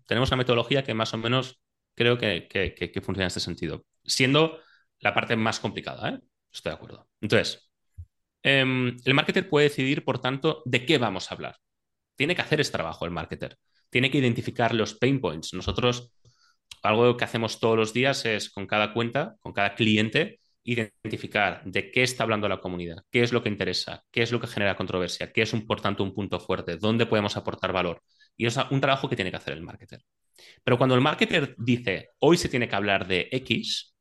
Tenemos una metodología que más o menos creo que, que, que, que funciona en este sentido, siendo la parte más complicada, ¿eh? Estoy de acuerdo. Entonces, eh, el marketer puede decidir, por tanto, de qué vamos a hablar. Tiene que hacer ese trabajo el marketer. Tiene que identificar los pain points. Nosotros, algo que hacemos todos los días es con cada cuenta, con cada cliente, identificar de qué está hablando la comunidad, qué es lo que interesa, qué es lo que genera controversia, qué es, un, por tanto, un punto fuerte, dónde podemos aportar valor. Y es un trabajo que tiene que hacer el marketer. Pero cuando el marketer dice, hoy se tiene que hablar de X,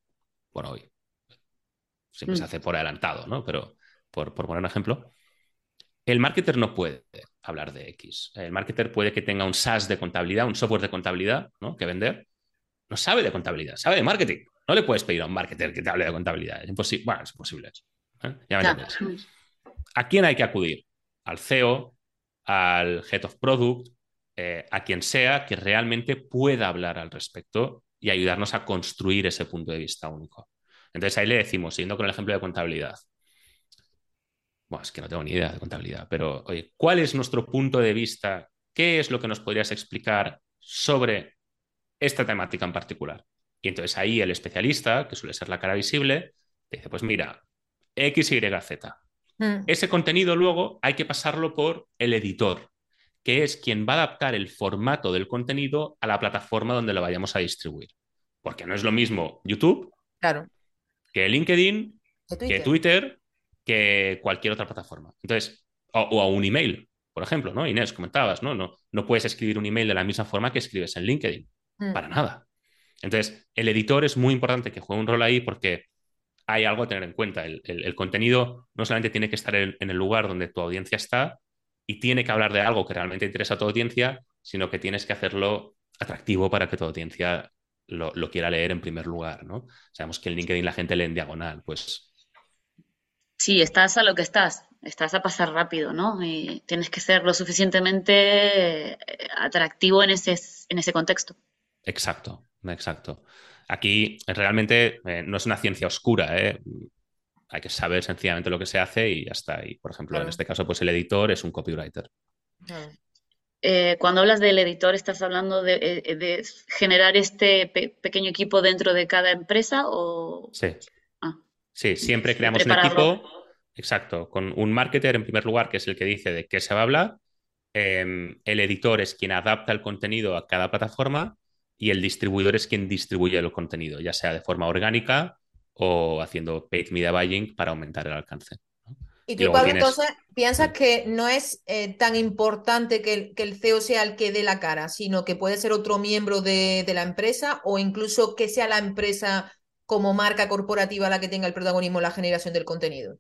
bueno, hoy siempre mm. se hace por adelantado, ¿no? Pero por, por poner un ejemplo, el marketer no puede hablar de X. El marketer puede que tenga un SaaS de contabilidad, un software de contabilidad, ¿no? Que vender. No sabe de contabilidad, sabe de marketing. No le puedes pedir a un marketer que te hable de contabilidad. Es imposible. Bueno, es imposible eso, ¿eh? Ya me claro. entiendes. ¿A quién hay que acudir? Al C E O, al Head of Product, eh, a quien sea que realmente pueda hablar al respecto y ayudarnos a construir ese punto de vista único. Entonces ahí le decimos, siguiendo con el ejemplo de contabilidad, bueno, es que no tengo ni idea de contabilidad, pero oye, ¿cuál es nuestro punto de vista? ¿Qué es lo que nos podrías explicar sobre esta temática en particular? Y entonces ahí el especialista, que suele ser la cara visible, te dice, pues mira, X, Y, Z. Mm. Ese contenido luego hay que pasarlo por el editor, que es quien va a adaptar el formato del contenido a la plataforma donde lo vayamos a distribuir. Porque no es lo mismo YouTube, claro, que LinkedIn, que Twitter, que Twitter, que cualquier otra plataforma. Entonces, o, o a un email, por ejemplo, ¿no? Inés, comentabas, ¿no? No, no puedes escribir un email de la misma forma que escribes en LinkedIn. Mm. Para nada. Entonces, el editor es muy importante que juegue un rol ahí porque hay algo a tener en cuenta. El, el, el contenido no solamente tiene que estar en, en el lugar donde tu audiencia está y tiene que hablar de algo que realmente interesa a tu audiencia, sino que tienes que hacerlo atractivo para que tu audiencia lo, lo quiera leer en primer lugar, ¿no? Sabemos que en LinkedIn la gente lee en diagonal, pues... Sí, estás a lo que estás. Estás a pasar rápido, ¿no? Y tienes que ser lo suficientemente atractivo en ese, en ese contexto. Exacto. Exacto. Aquí realmente eh, no es una ciencia oscura, ¿eh? Hay que saber sencillamente lo que se hace y ya está. Y, por ejemplo, claro, en este caso, pues el editor es un copywriter. Eh, cuando hablas del editor, ¿estás hablando de, de generar este pe- pequeño equipo dentro de cada empresa? O... Sí. Ah. Sí, siempre creamos prepararlo. Un equipo, exacto, con un marketer en primer lugar, que es el que dice de qué se va a hablar. Eh, el editor es quien adapta el contenido a cada plataforma. Y el distribuidor es quien distribuye el contenido, ya sea de forma orgánica o haciendo paid media buying para aumentar el alcance, ¿no? Y tú, y Pablo, tienes... entonces, piensas sí. que no es eh, tan importante que el, que el C E O sea el que dé la cara, sino que puede ser otro miembro de, de la empresa o incluso que sea la empresa como marca corporativa la que tenga el protagonismo en la generación del contenido?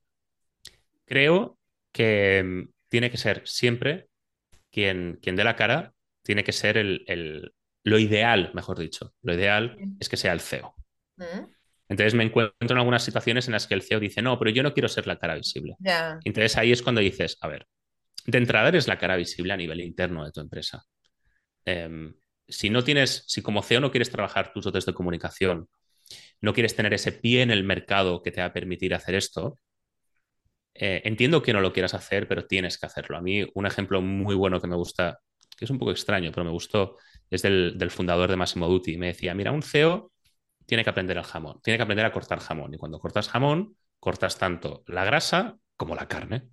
Creo que tiene que ser siempre quien, quien dé la cara, tiene que ser el, el, lo ideal, mejor dicho. Lo ideal es que sea el C E O. ¿Mm? Entonces me encuentro en algunas situaciones en las que el C E O dice, no, pero yo no quiero ser la cara visible. Yeah. Entonces ahí es cuando dices, a ver, de entrada eres la cara visible a nivel interno de tu empresa. Eh, si no tienes, si como C E O no quieres trabajar tus dotes de comunicación, no quieres tener ese pie en el mercado que te va a permitir hacer esto, eh, entiendo que no lo quieras hacer, pero tienes que hacerlo. A mí un ejemplo muy bueno que me gusta, que es un poco extraño, pero me gustó, es del, del fundador de Massimo Dutti. Me decía, mira, un C E O tiene que aprender al jamón, tiene que aprender a cortar jamón. Y cuando cortas jamón, cortas tanto la grasa como la carne,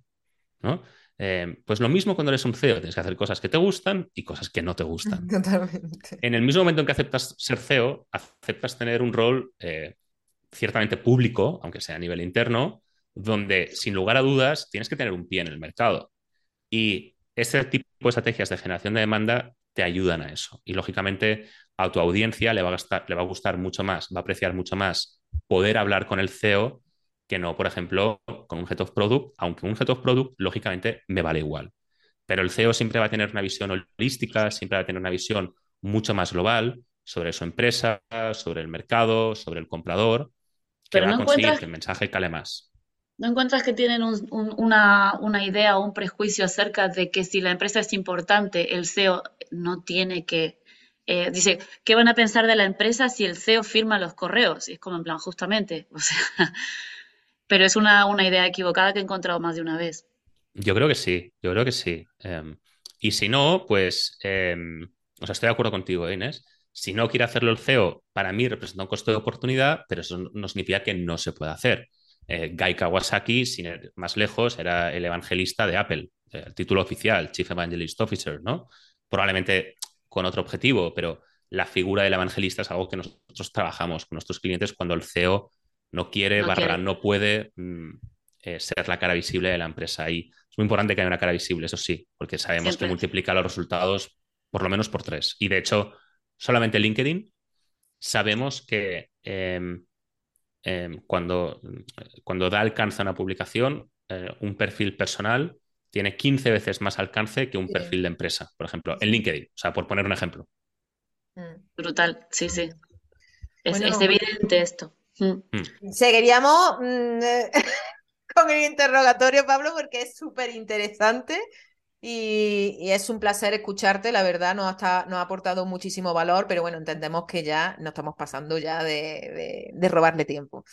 ¿no? Eh, pues lo mismo cuando eres un C E O, tienes que hacer cosas que te gustan y cosas que no te gustan. Totalmente. En el mismo momento en que aceptas ser C E O, aceptas tener un rol eh, ciertamente público, aunque sea a nivel interno, donde sin lugar a dudas tienes que tener un pie en el mercado. Y este tipo de estrategias de generación de demanda te ayudan a eso. Y lógicamente a tu audiencia le va a, gastar, le va a gustar mucho más, va a apreciar mucho más poder hablar con el C E O que no, por ejemplo, con un Head of Product, aunque un Head of Product, lógicamente, me vale igual. Pero el C E O siempre va a tener una visión holística, siempre va a tener una visión mucho más global sobre su empresa, sobre el mercado, sobre el comprador, que va a conseguir que el mensaje cale más. ¿No encuentras que tienen un, un, una, una idea o un prejuicio acerca de que si la empresa es importante, el C E O no tiene que... Eh, dice, ¿qué van a pensar de la empresa si el C E O firma los correos? Y es como en plan, justamente, o sea... Pero es una, una idea equivocada que he encontrado más de una vez. Yo creo que sí, yo creo que sí. Eh, y si no, pues, eh, o sea, estoy de acuerdo contigo, Inés. Si no quiere hacerlo el C E O, para mí representa un costo de oportunidad, pero eso no significa que no se pueda hacer. Eh, Guy Kawasaki, sin ir más lejos, era el evangelista de Apple, eh, el título oficial, Chief Evangelist Officer, ¿no? Probablemente con otro objetivo, pero la figura del evangelista es algo que nosotros trabajamos con nuestros clientes cuando el C E O no quiere, no barra, quiere. no puede mm, eh, ser la cara visible de la empresa. Y es muy importante que haya una cara visible, eso sí, porque sabemos Siempre. que multiplica los resultados por lo menos por tres. Y de hecho, solamente LinkedIn sabemos que eh, eh, cuando, cuando da alcance a una publicación, eh, un perfil personal tiene quince veces más alcance que un sí. perfil de empresa, por ejemplo, en LinkedIn. O sea, por poner un ejemplo. Brutal, sí, sí. Es, bueno, es evidente esto. Mm. Seguiríamos mmm, con el interrogatorio, Pablo, porque es súper interesante y, y es un placer escucharte, la verdad nos, está, nos ha aportado muchísimo valor, pero bueno, entendemos que ya nos estamos pasando ya de, de, de robarle tiempo.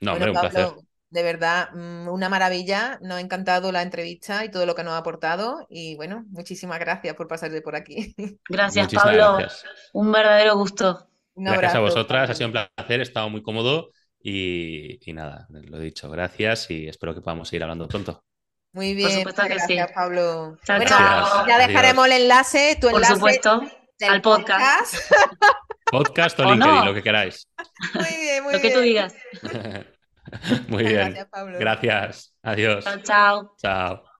No, bueno, hombre, Pablo, un placer. De verdad, una maravilla, nos ha encantado la entrevista y todo lo que nos ha aportado y bueno, muchísimas gracias por pasarte por aquí. Gracias, muchísimas Pablo, gracias. Un verdadero gusto. Gracias a vosotras, ha sido un placer, he estado muy cómodo y, y nada, lo he dicho, gracias y espero que podamos seguir hablando pronto. Muy bien, por supuesto que gracias, sí. Pablo. Chao, bueno, chao. Ya dejaremos Adiós. el enlace, tu por enlace. Por supuesto, al podcast. Podcast, podcast o, o LinkedIn, no. lo que queráis. Muy bien, muy bien. Lo que tú digas. Muy bien. Gracias, Pablo. Gracias. Adiós. Chao, chao. Chao.